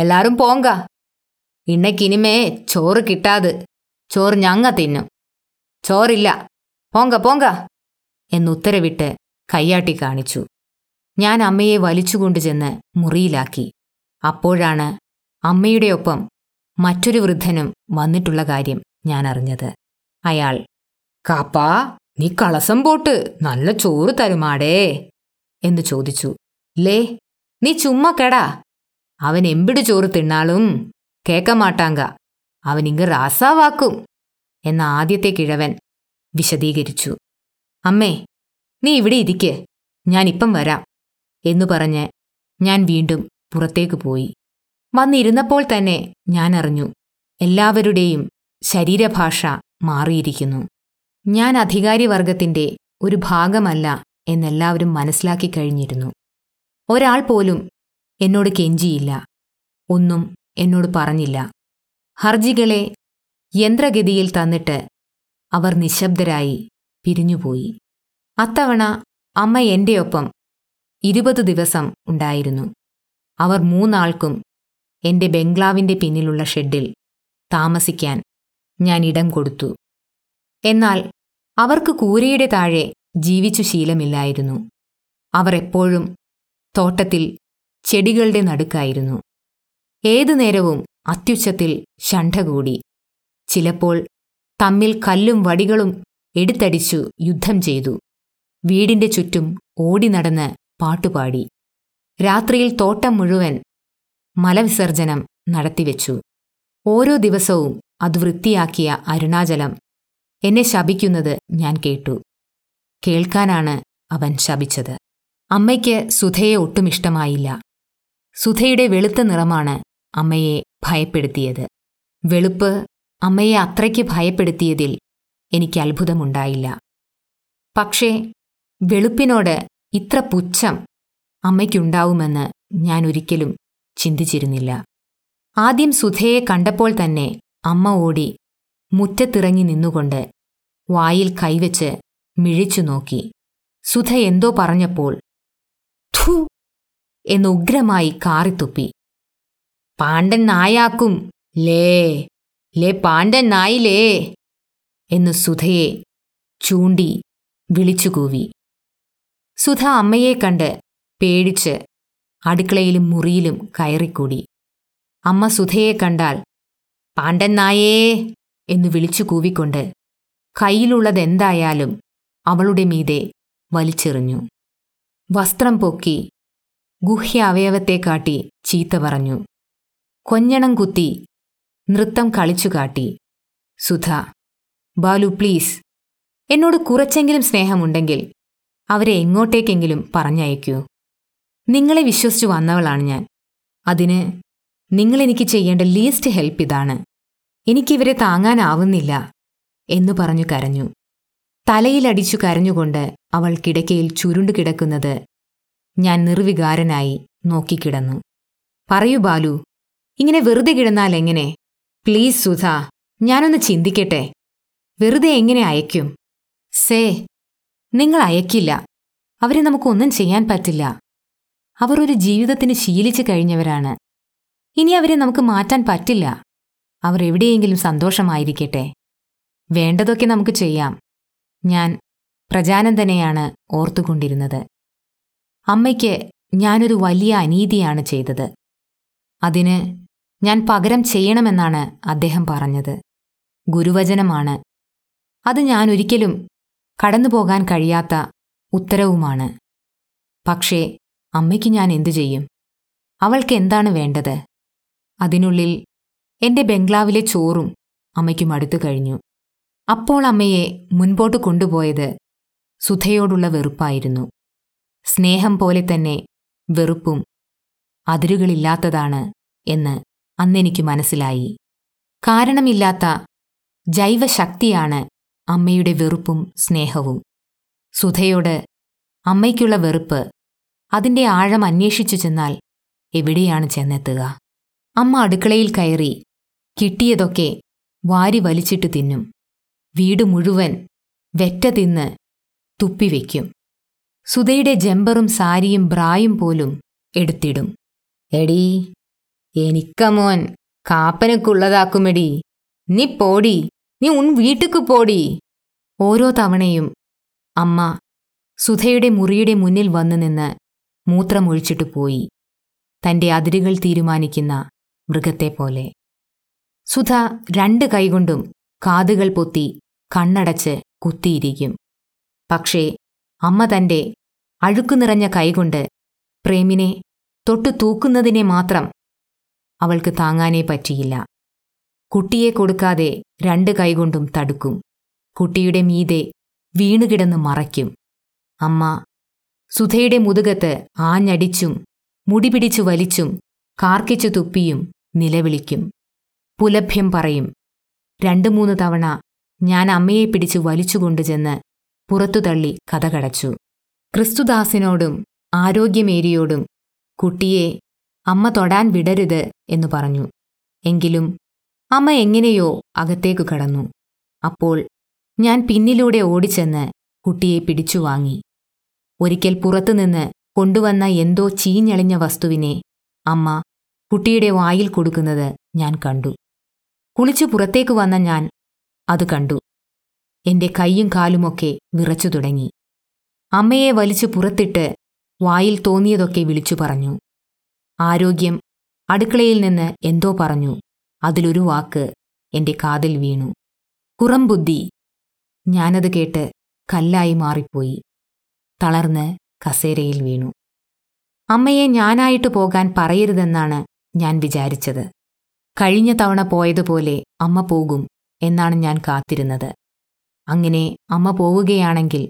എല്ലാരും പോങ്ക, ഇണക്കിനിമേ ചോറ് കിട്ടാതെ, ചോറ് ഞങ്ങ തിന്നും, ചോറില്ല, പോങ്ക പോങ്ക" എന്നുത്തരവിട്ട് കയ്യാട്ടി കാണിച്ചു. ഞാൻ അമ്മയെ വലിച്ചുകൊണ്ടു ചെന്ന് മുറിയിലാക്കി. അപ്പോഴാണ് അമ്മയുടെ ഒപ്പം മറ്റൊരു വൃദ്ധനും വന്നിട്ടുള്ള കാര്യം ഞാനറിഞ്ഞത്. അയാൾ "കാപ്പാ, നീ കളസം പോട്ട് നല്ല ചോറ് തരുമാടേ" എന്നു ചോദിച്ചു. "ലേ, നീ ചുമ്മാ കേടാ, അവൻ എമ്പിട് ചോറ് തിന്നാലും കേക്ക മാട്ടാങ്ക, അവനിങ്ങ് റാസാവാക്കും" എന്ന ആദ്യത്തെ കിഴവൻ വിശദീകരിച്ചു. "അമ്മേ, നീ ഇവിടെ ഇരിക്ക്, ഞാനിപ്പം വരാം" എന്നു പറഞ്ഞ് ഞാൻ വീണ്ടും പുറത്തേക്ക് പോയി. വന്നിരുന്നപ്പോൾ തന്നെ ഞാനറിഞ്ഞു എല്ലാവരുടെയും ശരീരഭാഷ മാറിയിരിക്കുന്നു. ഞാൻ അധികാരിവർഗത്തിൻ്റെ ഒരു ഭാഗമല്ല എന്നെല്ലാവരും മനസ്സിലാക്കി കഴിഞ്ഞിരുന്നു. ഒരാൾ പോലും എന്നോട് കെഞ്ചിയില്ല, ഒന്നും എന്നോട് പറഞ്ഞില്ല. ഹർജികളെ യന്ത്രഗതിയിൽ തന്നിട്ട് അവർ നിശബ്ദരായി പിരിഞ്ഞുപോയി. അത്തവണ അമ്മ എൻ്റെ ഒപ്പം 20 ദിവസം ഉണ്ടായിരുന്നു. അവർ 3 ആൾക്കും എൻ്റെ ബംഗ്ലാവിൻ്റെ പിന്നിലുള്ള ഷെഡിൽ താമസിക്കാൻ ഞാൻ ഇടം കൊടുത്തു. എന്നാൽ അവർക്ക് കൂരയുടെ താഴെ ജീവിച്ചു ശീലമില്ലായിരുന്നു. അവർ എപ്പോഴും തോട്ടത്തിൽ ചെടികളുടെ നടുക്കായിരുന്നു. ഏതു നേരവും അത്യുച്ചത്തിൽ ശണ്ഠ കൂടി. ചിലപ്പോൾ തമ്മിൽ കല്ലും വടികളും എടുത്തടിച്ചു യുദ്ധം ചെയ്തു. വീടിൻ്റെ ചുറ്റും ഓടി നടന്ന് പാട്ടുപാടി. രാത്രിയിൽ തോട്ടം മുഴുവൻ മലവിസർജനം നടത്തിവെച്ചു. ഓരോ ദിവസവും അത് വൃത്തിയാക്കിയ അരുണാചലം എന്നെ ശപിക്കുന്നത് ഞാൻ കേട്ടു. കേൾക്കാനാണ് അവൻ ശപിച്ചത്. അമ്മയ്ക്ക് സുധയെ ഒട്ടും ഇഷ്ടമായില്ല. സുധയുടെ വെളുത്ത നിറമാണ് അമ്മയെ ഭയപ്പെടുത്തിയത്. വെളുപ്പ് അമ്മയെ അത്രയ്ക്ക് ഭയപ്പെടുത്തിയതിൽ എനിക്ക് അത്ഭുതമുണ്ടായില്ല. പക്ഷേ വെളുപ്പിനോട് ഇത്ര പുച്ഛം അമ്മയ്ക്കുണ്ടാവുമെന്ന് ഞാൻ ഒരിക്കലും ചിന്തിച്ചിരുന്നില്ല. ആദ്യം സുധയെ കണ്ടപ്പോൾ തന്നെ അമ്മ ഓടി മുറ്റത്തിറങ്ങി നിന്നുകൊണ്ട് വായിൽ കൈവച്ച് മിഴിച്ചു നോക്കി. സുധ എന്തോ പറഞ്ഞപ്പോൾ ഥു എന്ന് ഉഗ്രമായി കാറിത്തുപ്പി. പാണ്ഡൻ നായാക്കും ലേ ലേ പാണ്ഡൻ നായിലേ എന്ന് സുധയെ ചൂണ്ടി വിളിച്ചുകൂവി. സുധ അമ്മയെ കണ്ട് പേടിച്ച് അടുക്കളയിലും മുറിയിലും കയറിക്കൂടി. അമ്മ സുധയെ കണ്ടാൽ പാണ്ഡൻ നായേ എന്ന് വിളിച്ചു കൂവിക്കൊണ്ട് കയ്യിലുള്ളതെന്തായാലും അവളുടെ മീതെ വലിച്ചെറിഞ്ഞു. വസ്ത്രം പൊക്കി ഗുഹ്യ അവയവത്തെ കാട്ടി ചീത്ത പറഞ്ഞു. കൊഞ്ഞണം കുത്തി നൃത്തം കളിച്ചു കാട്ടി. സുധ, ബാലു പ്ലീസ്, എന്നോട് കുറച്ചെങ്കിലും സ്നേഹമുണ്ടെങ്കിൽ അവരെ എങ്ങോട്ടേക്കെങ്കിലും പറഞ്ഞയക്കൂ. നിങ്ങളെ വിശ്വസിച്ചു വന്നവളാണ് ഞാൻ. അതിന് നിങ്ങളെനിക്ക് ചെയ്യേണ്ട ലീസ്റ്റ് ഹെൽപ്പ് ഇതാണ്. എനിക്കിവരെ താങ്ങാനാവുന്നില്ല എന്നു പറഞ്ഞു കരഞ്ഞു. തലയിലടിച്ചു കരഞ്ഞുകൊണ്ട് അവൾ കിടക്കയിൽ ചുരുണ്ടു കിടക്കുന്നത് ഞാൻ നിർവികാരനായി നോക്കിക്കിടന്നു. പറയൂ ബാലു, ഇങ്ങനെ വെറുതെ കിടന്നാൽ എങ്ങനെ? പ്ലീസ് സുധ, ഞാനൊന്ന് ചിന്തിക്കട്ടെ. വെറുതെ എങ്ങനെ അയക്കും? സേ, നിങ്ങൾ അയക്കില്ല. അവരെ നമുക്കൊന്നും ചെയ്യാൻ പറ്റില്ല. അവർ ഒരു ജീവിതത്തിന് ശീലിച്ചു കഴിഞ്ഞവരാണ്. ഇനി അവരെ നമുക്ക് മാറ്റാൻ പറ്റില്ല. അവർ എവിടെയെങ്കിലും സന്തോഷമായിരിക്കട്ടെ. വേണ്ടതൊക്കെ നമുക്ക് ചെയ്യാം. ഞാൻ പ്രജാനന്ദനെയാണ് ഓർത്തുകൊണ്ടിരുന്നത്. അമ്മയ്ക്ക് ഞാനൊരു വലിയ അനീതിയാണ് ചെയ്തത്. അതിന് ഞാൻ പകരം ചെയ്യണമെന്നാണ് അദ്ദേഹം പറഞ്ഞത്. ഗുരുവചനമാണ് അത്. ഞാൻ ഒരിക്കലും കടന്നുപോകാൻ കഴിയാത്ത ഉത്തരവുമാണ്. പക്ഷേ അമ്മയ്ക്ക് ഞാൻ എന്തു ചെയ്യും? അവൾക്ക് എന്താണ് വേണ്ടത്? അതിനുള്ളിൽ എൻ്റെ ബംഗ്ലാവിലെ ചോറും അമ്മയ്ക്കും അടുത്തു കഴിഞ്ഞു. അപ്പോൾ അമ്മയെ മുൻപോട്ട് കൊണ്ടുപോയത് സുധയോടുള്ള വെറുപ്പായിരുന്നു. സ്നേഹം പോലെ തന്നെ വെറുപ്പും അതിരുകളില്ലാത്തതാണ് എന്ന് അന്നെനിക്ക് മനസ്സിലായി. കാരണമില്ലാത്ത ജൈവശക്തിയാണ് അമ്മയുടെ വെറുപ്പും സ്നേഹവും. സുധയോട് അമ്മയ്ക്കുള്ള വെറുപ്പ് അതിൻ്റെ ആഴം അന്വേഷിച്ചു ചെന്നാൽ എവിടെയാണ് ചെന്നെത്തുക? അമ്മ അടുക്കളയിൽ കയറി കിട്ടിയതൊക്കെ വാരി വലിച്ചിട്ട് തിന്നും. വീട് മുഴുവൻ വെറ്റ തിന്ന് തുപ്പിവെക്കും. സുധയുടെ ജമ്പറും സാരിയും ബ്രായും പോലും എടുത്തിടും. എടീ, എനിക്കമോൻ കാപ്പനക്കുള്ളതാക്കുമെടീ, നീ പോടി, നീ ഉൻ വീട്ടുക്ക് പോടി. ഓരോ തവണയും അമ്മ സുധയുടെ മുറിയുടെ മുന്നിൽ വന്നു നിന്ന് മൂത്രമൊഴിച്ചിട്ട് പോയി, തൻ്റെ അതിരുകൾ തീരുമാനിക്കുന്ന മൃഗത്തെ പോലെ. സുധ 2 കൈകൊണ്ടും കാതുകൾ പൊത്തി കണ്ണടച്ച് കുത്തിയിരിക്കും. പക്ഷേ അമ്മ തൻ്റെ അഴുക്കു നിറഞ്ഞ കൈകൊണ്ട് പ്രേമിനെ തൊട്ടു തൂക്കുന്നതിനെ മാത്രം അവൾക്ക് താങ്ങാനേ പറ്റിയില്ല. കുട്ടിയെ കൊടുക്കാതെ 2 കൈകൊണ്ടും തടുക്കും. കുട്ടിയുടെ മീതെ വീണുകിടന്ന് മറയ്ക്കും. അമ്മ സുധയുടെ മുതുകത്ത് ആഞ്ഞടിച്ചും മുടിപിടിച്ചു വലിച്ചും കാർക്കിച്ചു തുപ്പിയും നിലവിളിക്കും, പുലഭ്യം പറയും. 2-3 തവണ ഞാൻ അമ്മയെ പിടിച്ച് വലിച്ചുകൊണ്ടുചെന്ന് പുറത്തുതള്ളി കഥകടച്ചു. ക്രിസ്തുദാസിനോടും ആരോഗ്യമേരിയോടും കുട്ടിയെ അമ്മ തൊടാൻ വിടരുത് എന്നു പറഞ്ഞു. എങ്കിലും അമ്മ എങ്ങനെയോ അകത്തേക്കു കടന്നു. അപ്പോൾ ഞാൻ പിന്നിലൂടെ ഓടിച്ചെന്ന് കുട്ടിയെ പിടിച്ചുവാങ്ങി. ഒരിക്കൽ പുറത്തുനിന്ന് കൊണ്ടുവന്ന എന്തോ ചീഞ്ഞളിഞ്ഞ വസ്തുവിനെ അമ്മ കുട്ടിയുടെ വായിൽ കൊടുക്കുന്നത് ഞാൻ കണ്ടു. കുളിച്ചു പുറത്തേക്ക് വന്ന ഞാൻ അത് കണ്ടു. എൻ്റെ കൈയും കാലുമൊക്കെ വിറച്ചു തുടങ്ങി. അമ്മയെ വലിച്ചു പുറത്തിട്ട് വായിൽ തോന്നിയതൊക്കെ വിളിച്ചു പറഞ്ഞു. ആരോഗ്യം അടുക്കളയിൽ നിന്ന് എന്തോ പറഞ്ഞു. അതിലൊരു വാക്ക് എൻ്റെ കാതിൽ വീണു, കുറംബുദ്ധി. ഞാനത് കേട്ട് കല്ലായി മാറിപ്പോയി. തളർന്ന് കസേരയിൽ വീണു. അമ്മയെ ഞാനായിട്ട് പോകാൻ പറയരുതെന്നാണ് ഞാൻ വിചാരിച്ചത്. കഴിഞ്ഞ തവണ പോയതുപോലെ അമ്മ പോകും എന്നാണ് ഞാൻ കാത്തിരുന്നത്. അങ്ങനെ അമ്മ പോവുകയാണെങ്കിൽ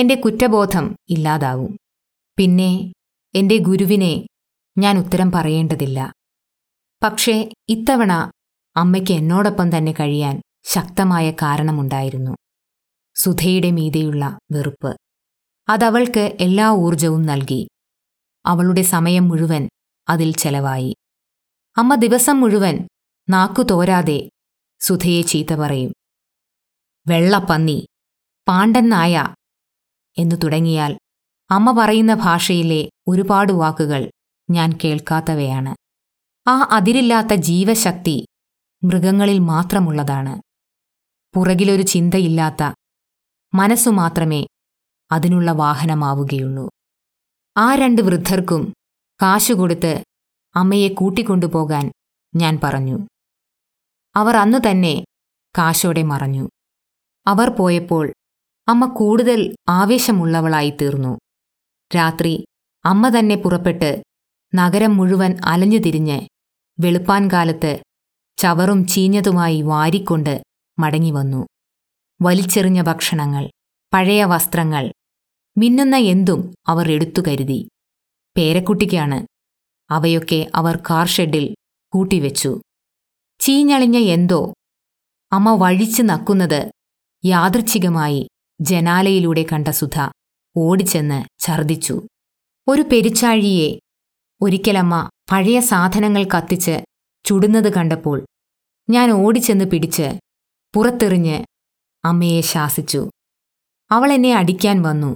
എൻ്റെ കുറ്റബോധം ഇല്ലാതാവും. പിന്നെ എൻ്റെ ഗുരുവിനെ ഞാൻ ഉത്തരം പറയേണ്ടതില്ല. പക്ഷേ ഇത്തവണ അമ്മയ്ക്ക് എന്നോടൊപ്പം തന്നെ കഴിയാൻ ശക്തമായ കാരണമുണ്ടായിരുന്നു. സുധയുടെ മീതെയുള്ള വെറുപ്പ് അതവൾക്ക് എല്ലാ ഊർജവും നൽകി. അവളുടെ സമയം മുഴുവൻ അതിൽ ചെലവായി. അമ്മ ദിവസം മുഴുവൻ നാക്കുതോരാതെ സുധയെ ചീത്ത പറയും. വെള്ളപ്പന്നി, പാണ്ടൻ നായ എന്നു തുടങ്ങിയാൽ അമ്മ പറയുന്ന ഭാഷയിലെ ഒരുപാട് വാക്കുകൾ ഞാൻ കേൾക്കാത്തവയാണ്. ആ അതിരില്ലാത്ത ജീവശക്തി മൃഗങ്ങളിൽ മാത്രമുള്ളതാണ്. പുറകിലൊരു ചിന്തയില്ലാത്ത മനസ്സു മാത്രമേ അതിനുള്ള വാഹനമാവുകയുള്ളൂ. ആ 2 വൃദ്ധർക്കും കാശുകൊടുത്ത് അമ്മയെ കൂട്ടിക്കൊണ്ടുപോകാൻ ഞാൻ പറഞ്ഞു. അവർ അന്നു തന്നെ കാശോടെ മറഞ്ഞു. അവർ പോയപ്പോൾ അമ്മ കൂടുതൽ ആവേശമുള്ളവളായിത്തീർന്നു. രാത്രി അമ്മ തന്നെ പുറപ്പെട്ട് നഗരം മുഴുവൻ അലഞ്ഞു തിരിഞ്ഞ് വെളുപ്പാൻകാലത്ത് ചവറും ചീഞ്ഞതുമായി വാരിക്കൊണ്ട് മടങ്ങിവന്നു. വലിച്ചെറിഞ്ഞ ഭക്ഷണങ്ങൾ, പഴയ വസ്ത്രങ്ങൾ, മിന്നുന്ന എന്തും അവർ എടുത്തു കരുതി. പേരക്കുട്ടിക്കാണ് അവയൊക്കെ അവർ കാർ ഷെഡിൽ കൂട്ടിവെച്ചു. ചീഞ്ഞളിഞ്ഞ എന്തോ അമ്മ വഴിച്ചു നക്കുന്നത് യാദൃച്ഛികമായി ജനാലയിലൂടെ കണ്ട സുധ ഓടിച്ചെന്ന് ഛർദിച്ചു. ഒരു പെരിച്ചാഴിയെ ഒരിക്കലമ്മ പഴയ സാധനങ്ങൾ കത്തിച്ച് ചുടുന്നത് കണ്ടപ്പോൾ ഞാൻ ഓടിച്ചെന്ന് പിടിച്ച് പുറത്തെറിഞ്ഞ് അമ്മയെ ശാസിച്ചു. അവളെന്നെ അടിക്കാൻ വന്നു.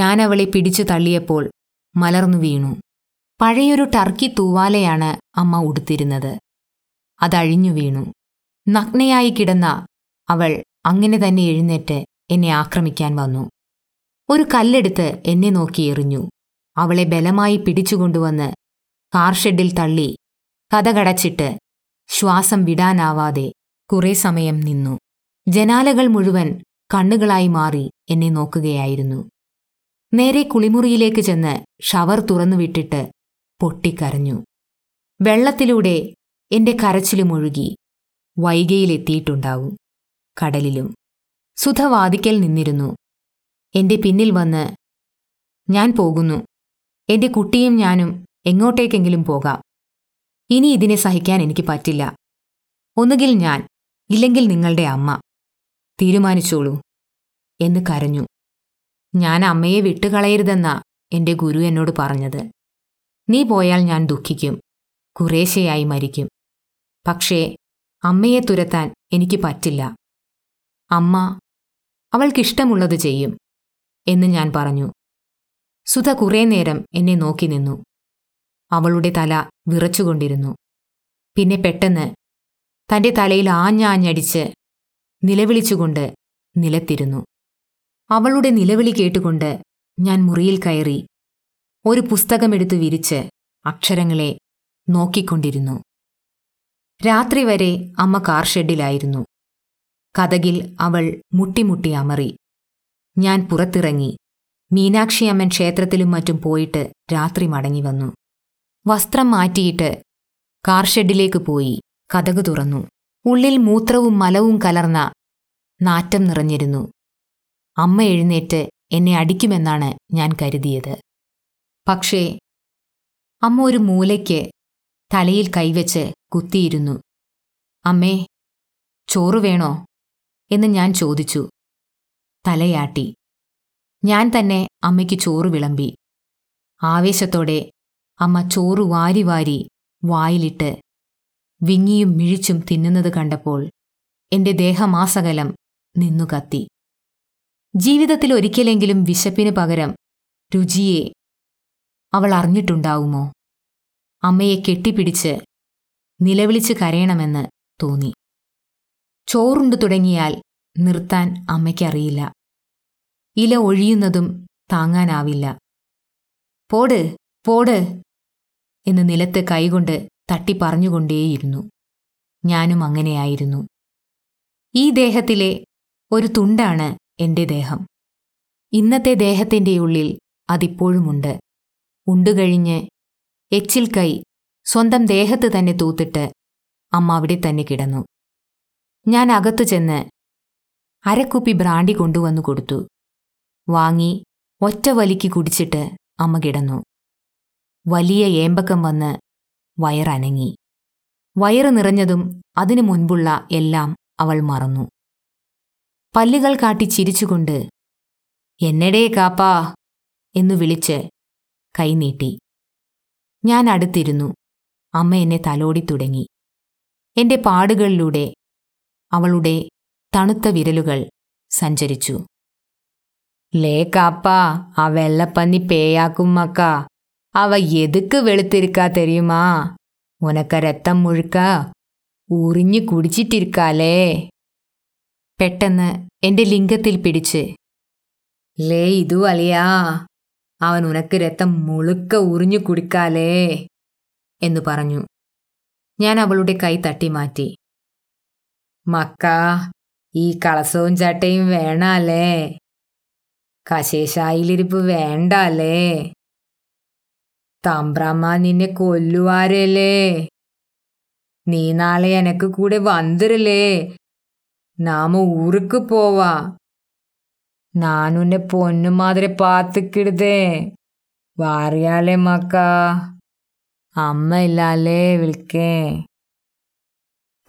ഞാനവളെ പിടിച്ചു തള്ളിയപ്പോൾ മലർന്നു വീണു. പഴയൊരു ടർക്കി തൂവാലയാണ് അമ്മ ഉടുത്തിരുന്നത്. അതഴിഞ്ഞു വീണു. നഗ്നയായി കിടന്ന അവൾ അങ്ങനെ തന്നെ എഴുന്നേറ്റ് എന്നെ ആക്രമിക്കാൻ വന്നു. ഒരു കല്ലെടുത്ത് എന്നെ നോക്കി എറിഞ്ഞു. അവളെ ബലമായി പിടിച്ചുകൊണ്ടുവന്ന് കാർ ഷെഡിൽ തള്ളി കതകടച്ചിട്ട് ശ്വാസം വിടാനാവാതെ കുറേ സമയം നിന്നു. ജനാലകൾ മുഴുവൻ കണ്ണുകളായി മാറി എന്നെ നോക്കുകയായിരുന്നു. നേരെ കുളിമുറിയിലേക്ക് ചെന്ന് ഷവർ തുറന്നുവിട്ടിട്ട് പൊട്ടിക്കരഞ്ഞു. വെള്ളത്തിലൂടെ എൻ്റെ കരച്ചിലുമൊഴുകി. വൈഗയിലെത്തിയിട്ടുണ്ടാവും, കടലിലും. സുധ വാതിക്കൽ നിന്നിരുന്നു. എൻ്റെ പിന്നിൽ വന്ന്, ഞാൻ പോകുന്നു, എൻ്റെ കുട്ടിയും ഞാനും എങ്ങോട്ടേക്കെങ്കിലും പോകാം, ഇനി ഇതിനെ സഹിക്കാൻ എനിക്ക് പറ്റില്ല, ഒന്നുകിൽ ഞാൻ, ഇല്ലെങ്കിൽ നിങ്ങളുടെ അമ്മ, തീരുമാനിച്ചോളൂ എന്ന് കരഞ്ഞു. ഞാൻ അമ്മയെ വിട്ടുകളയരുതെന്നാ എൻ്റെ ഗുരു എന്നോട് പറഞ്ഞത്. നീ പോയാൽ ഞാൻ ദുഃഖിക്കും, കുറേശ്ശെയായി മരിക്കും. പക്ഷേ അമ്മയെ തുരത്താൻ എനിക്ക് പറ്റില്ല. അമ്മ അവൾക്കിഷ്ടമുള്ളത് ചെയ്യും എന്ന് ഞാൻ പറഞ്ഞു. സുധ കുറേ നേരം എന്നെ നോക്കി നിന്നു. അവളുടെ തല വിറച്ചുകൊണ്ടിരുന്നു. പിന്നെ പെട്ടെന്ന് തൻ്റെ തലയിൽ ആഞ്ഞാഞ്ഞടിച്ച് നിലവിളിച്ചുകൊണ്ട് നിലത്തിരുന്നു. അവളുടെ നിലവിളി കേട്ടുകൊണ്ട് ഞാൻ മുറിയിൽ കയറി ഒരു പുസ്തകമെടുത്ത് വിരിച്ച് അക്ഷരങ്ങളെ നോക്കിക്കൊണ്ടിരുന്നു. രാത്രി വരെ അമ്മ കാർ ഷെഡിലായിരുന്നു. കതകിൽ അവൾ മുട്ടിമുട്ടി അമറി. ഞാൻ പുറത്തിറങ്ങി മീനാക്ഷിയമ്മൻ ക്ഷേത്രത്തിലും മറ്റും പോയിട്ട് രാത്രി മടങ്ങി വന്നു. വസ്ത്രം മാറ്റിയിട്ട് കാർ ഷെഡിലേക്ക് പോയി കതക് തുറന്നു. ഉള്ളിൽ മൂത്രവും മലവും കലർന്ന നാറ്റം നിറഞ്ഞിരുന്നു. അമ്മ എഴുന്നേറ്റ് എന്നെ അടിക്കുമെന്നാണ് ഞാൻ കരുതിയത്. പക്ഷേ അമ്മ ഒരു മൂലയ്ക്ക് തലയിൽ കൈവച്ച് കുത്തിയിരുന്നു. അമ്മേ, ചോറ് വേണോ എന്ന് ഞാൻ ചോദിച്ചു. തലയാട്ടി. ഞാൻ തന്നെ അമ്മയ്ക്ക് ചോറ് വിളമ്പി. ആവേശത്തോടെ അമ്മ ചോറ് വാരി വാരി വായിലിട്ട് വിങ്ങിയും മിഴിച്ചും തിന്നുന്നത് കണ്ടപ്പോൾ എൻ്റെ ദേഹമാസകലം നിന്നു കത്തി. ജീവിതത്തിൽ ഒരിക്കലെങ്കിലും വിശപ്പിന് പകരം രുചിയെ അവൾ അറിഞ്ഞിട്ടുണ്ടാവുമോ? അമ്മയെ കെട്ടിപ്പിടിച്ച് നിലവിളിച്ച് കരയണമെന്ന് തോന്നി. ചോറുണ്ടു തുടങ്ങിയാൽ നിർത്താൻ അമ്മയ്ക്കറിയില്ല. ഇല ഒഴിയുന്നതും താങ്ങാനാവില്ല. പോട് പോട് എന്ന് നിലത്ത് കൈകൊണ്ട് തട്ടിപ്പറഞ്ഞുകൊണ്ടേയിരുന്നു. ഞാനും അങ്ങനെയായിരുന്നു. ഈ ദേഹത്തിലെ ഒരു തുണ്ടാണ് എൻ്റെ ദേഹം. ഇന്നത്തെ ദേഹത്തിൻ്റെ ഉള്ളിൽ അതിപ്പോഴുമുണ്ട്. ഉണ്ടുകഴിഞ്ഞ് എച്ചിൽ കൈ സ്വന്തം ദേഹത്ത് തന്നെ തൂത്തിട്ട് അമ്മ അവിടെ തന്നെ കിടന്നു. ഞാൻ അകത്തു ചെന്ന് അരക്കുപ്പി ബ്രാണ്ടി കൊണ്ടുവന്നു കൊടുത്തു. വാങ്ങി ഒറ്റ വലിക്ക് കുടിച്ചിട്ട് അമ്മ കിടന്നു. വലിയ ഏമ്പക്കം വന്ന് വയറനങ്ങി. വയറ് നിറഞ്ഞതും അതിനു മുൻപുള്ള എല്ലാം അവൾ മറന്നു. പല്ലുകൾ കാട്ടി ചിരിച്ചുകൊണ്ട് എന്നടേ കാപ്പാ എന്നു വിളിച്ച് കൈനീട്ടി. ഞാൻ അടുത്തിരുന്നു. അമ്മ എന്നെ തലോടി തുടങ്ങി. എൻ്റെ പാടുകളിലൂടെ അവളുടെ തണുത്ത വിരലുകൾ സഞ്ചരിച്ചു. ലേ കാപ്പാ, ആ വെള്ളപ്പന്നി പേയാക്കും മക്കാ, അവ എതുക്ക് വെളുത്തിരിക്കാ തെരിയുമാ, ഉനക്ക രത്തം മുഴുക്ക ഉറിഞ്ഞു കുടിച്ചിട്ടിരിക്കാലേ. പെട്ടെന്ന് എൻ്റെ ലിംഗത്തിൽ പിടിച്ച് ലേ ഇതു അലിയാ, അവൻ ഉനക്ക് രത്തം മുഴുക്ക ഉറിഞ്ഞു കുടിക്കാലേ എന്നു പറഞ്ഞു. ഞാൻ അവളുടെ കൈ തട്ടിമാറ്റി. മക്കാ, ഈ കളസവും ചാട്ടയും വേണാലേ, കശേഷായിലിരിപ്പ് വേണ്ടാലേ, തമ്പ്രാമ്മ നിന്നെ കൊല്ലുവാരല്ലേ, നീ നാളെ എനക്ക് കൂടെ വന്നിരല്ലേ, നാമ ഊർക്ക് പോവാ, നാനുന്നെ പൊന്നു മാതിരി പാത്തുക്കിടുതേ, വാറിയാലേ മക്കാ, അമ്മ ഇല്ലാലേ വിളിക്കേ.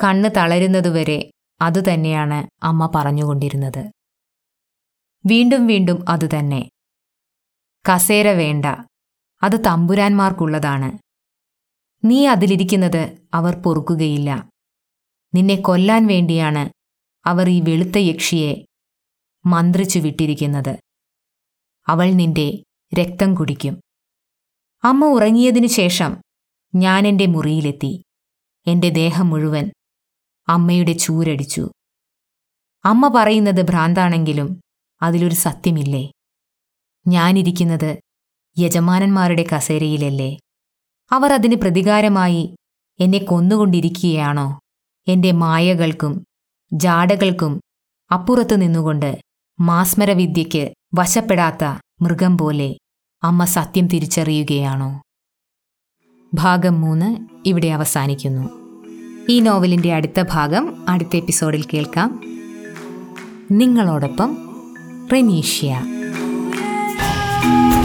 കണ്ണ് തളരുന്നതുവരെ അതുതന്നെയാണ് അമ്മ പറഞ്ഞുകൊണ്ടിരുന്നത്. വീണ്ടും വീണ്ടും അതുതന്നെ. കസേര വേണ്ട, അത് തമ്പുരാന്മാർക്കുള്ളതാണ്. നീ അതിലിരിക്കുന്നത് അവർ പൊറുക്കുകയില്ല. നിന്നെ കൊല്ലാൻ വേണ്ടിയാണ് അവർ ഈ വെളുത്ത യക്ഷിയെ മന്ത്രിച്ചു വിട്ടിരിക്കുന്നത്. അവൾ നിന്റെ രക്തം കുടിക്കും. അമ്മ ഉറങ്ങിയതിനു ശേഷം ഞാൻ എൻ്റെ മുറിയിലെത്തി. എൻ്റെ ദേഹം മുഴുവൻ അമ്മയുടെ ചൂരടിച്ചു. അമ്മ പറയുന്നത് ഭ്രാന്താണെങ്കിലും അതിലൊരു സത്യമില്ലേ? ഞാനിരിക്കുന്നത് യജമാനന്മാരുടെ കസേരയിലല്ലേ? അവർ അതിന് പ്രതികാരമായി എന്നെ കൊന്നുകൊണ്ടിരിക്കുകയാണോ? എൻ്റെ മായകൾക്കും ജാടകൾക്കും അപ്പുറത്തു നിന്നുകൊണ്ട് മാസ്മരവിദ്യയ്ക്ക് വശപ്പെടാത്ത മൃഗം പോലെ അമ്മ സത്യം തിരിച്ചറിയുകയാണോ? ഭാഗം 3 ഇവിടെ അവസാനിക്കുന്നു. ഈ നോവലിൻ്റെ അടുത്ത ഭാഗം അടുത്ത എപ്പിസോഡിൽ കേൾക്കാം. നിങ്ങളോടൊപ്പം റെനീഷ്യ.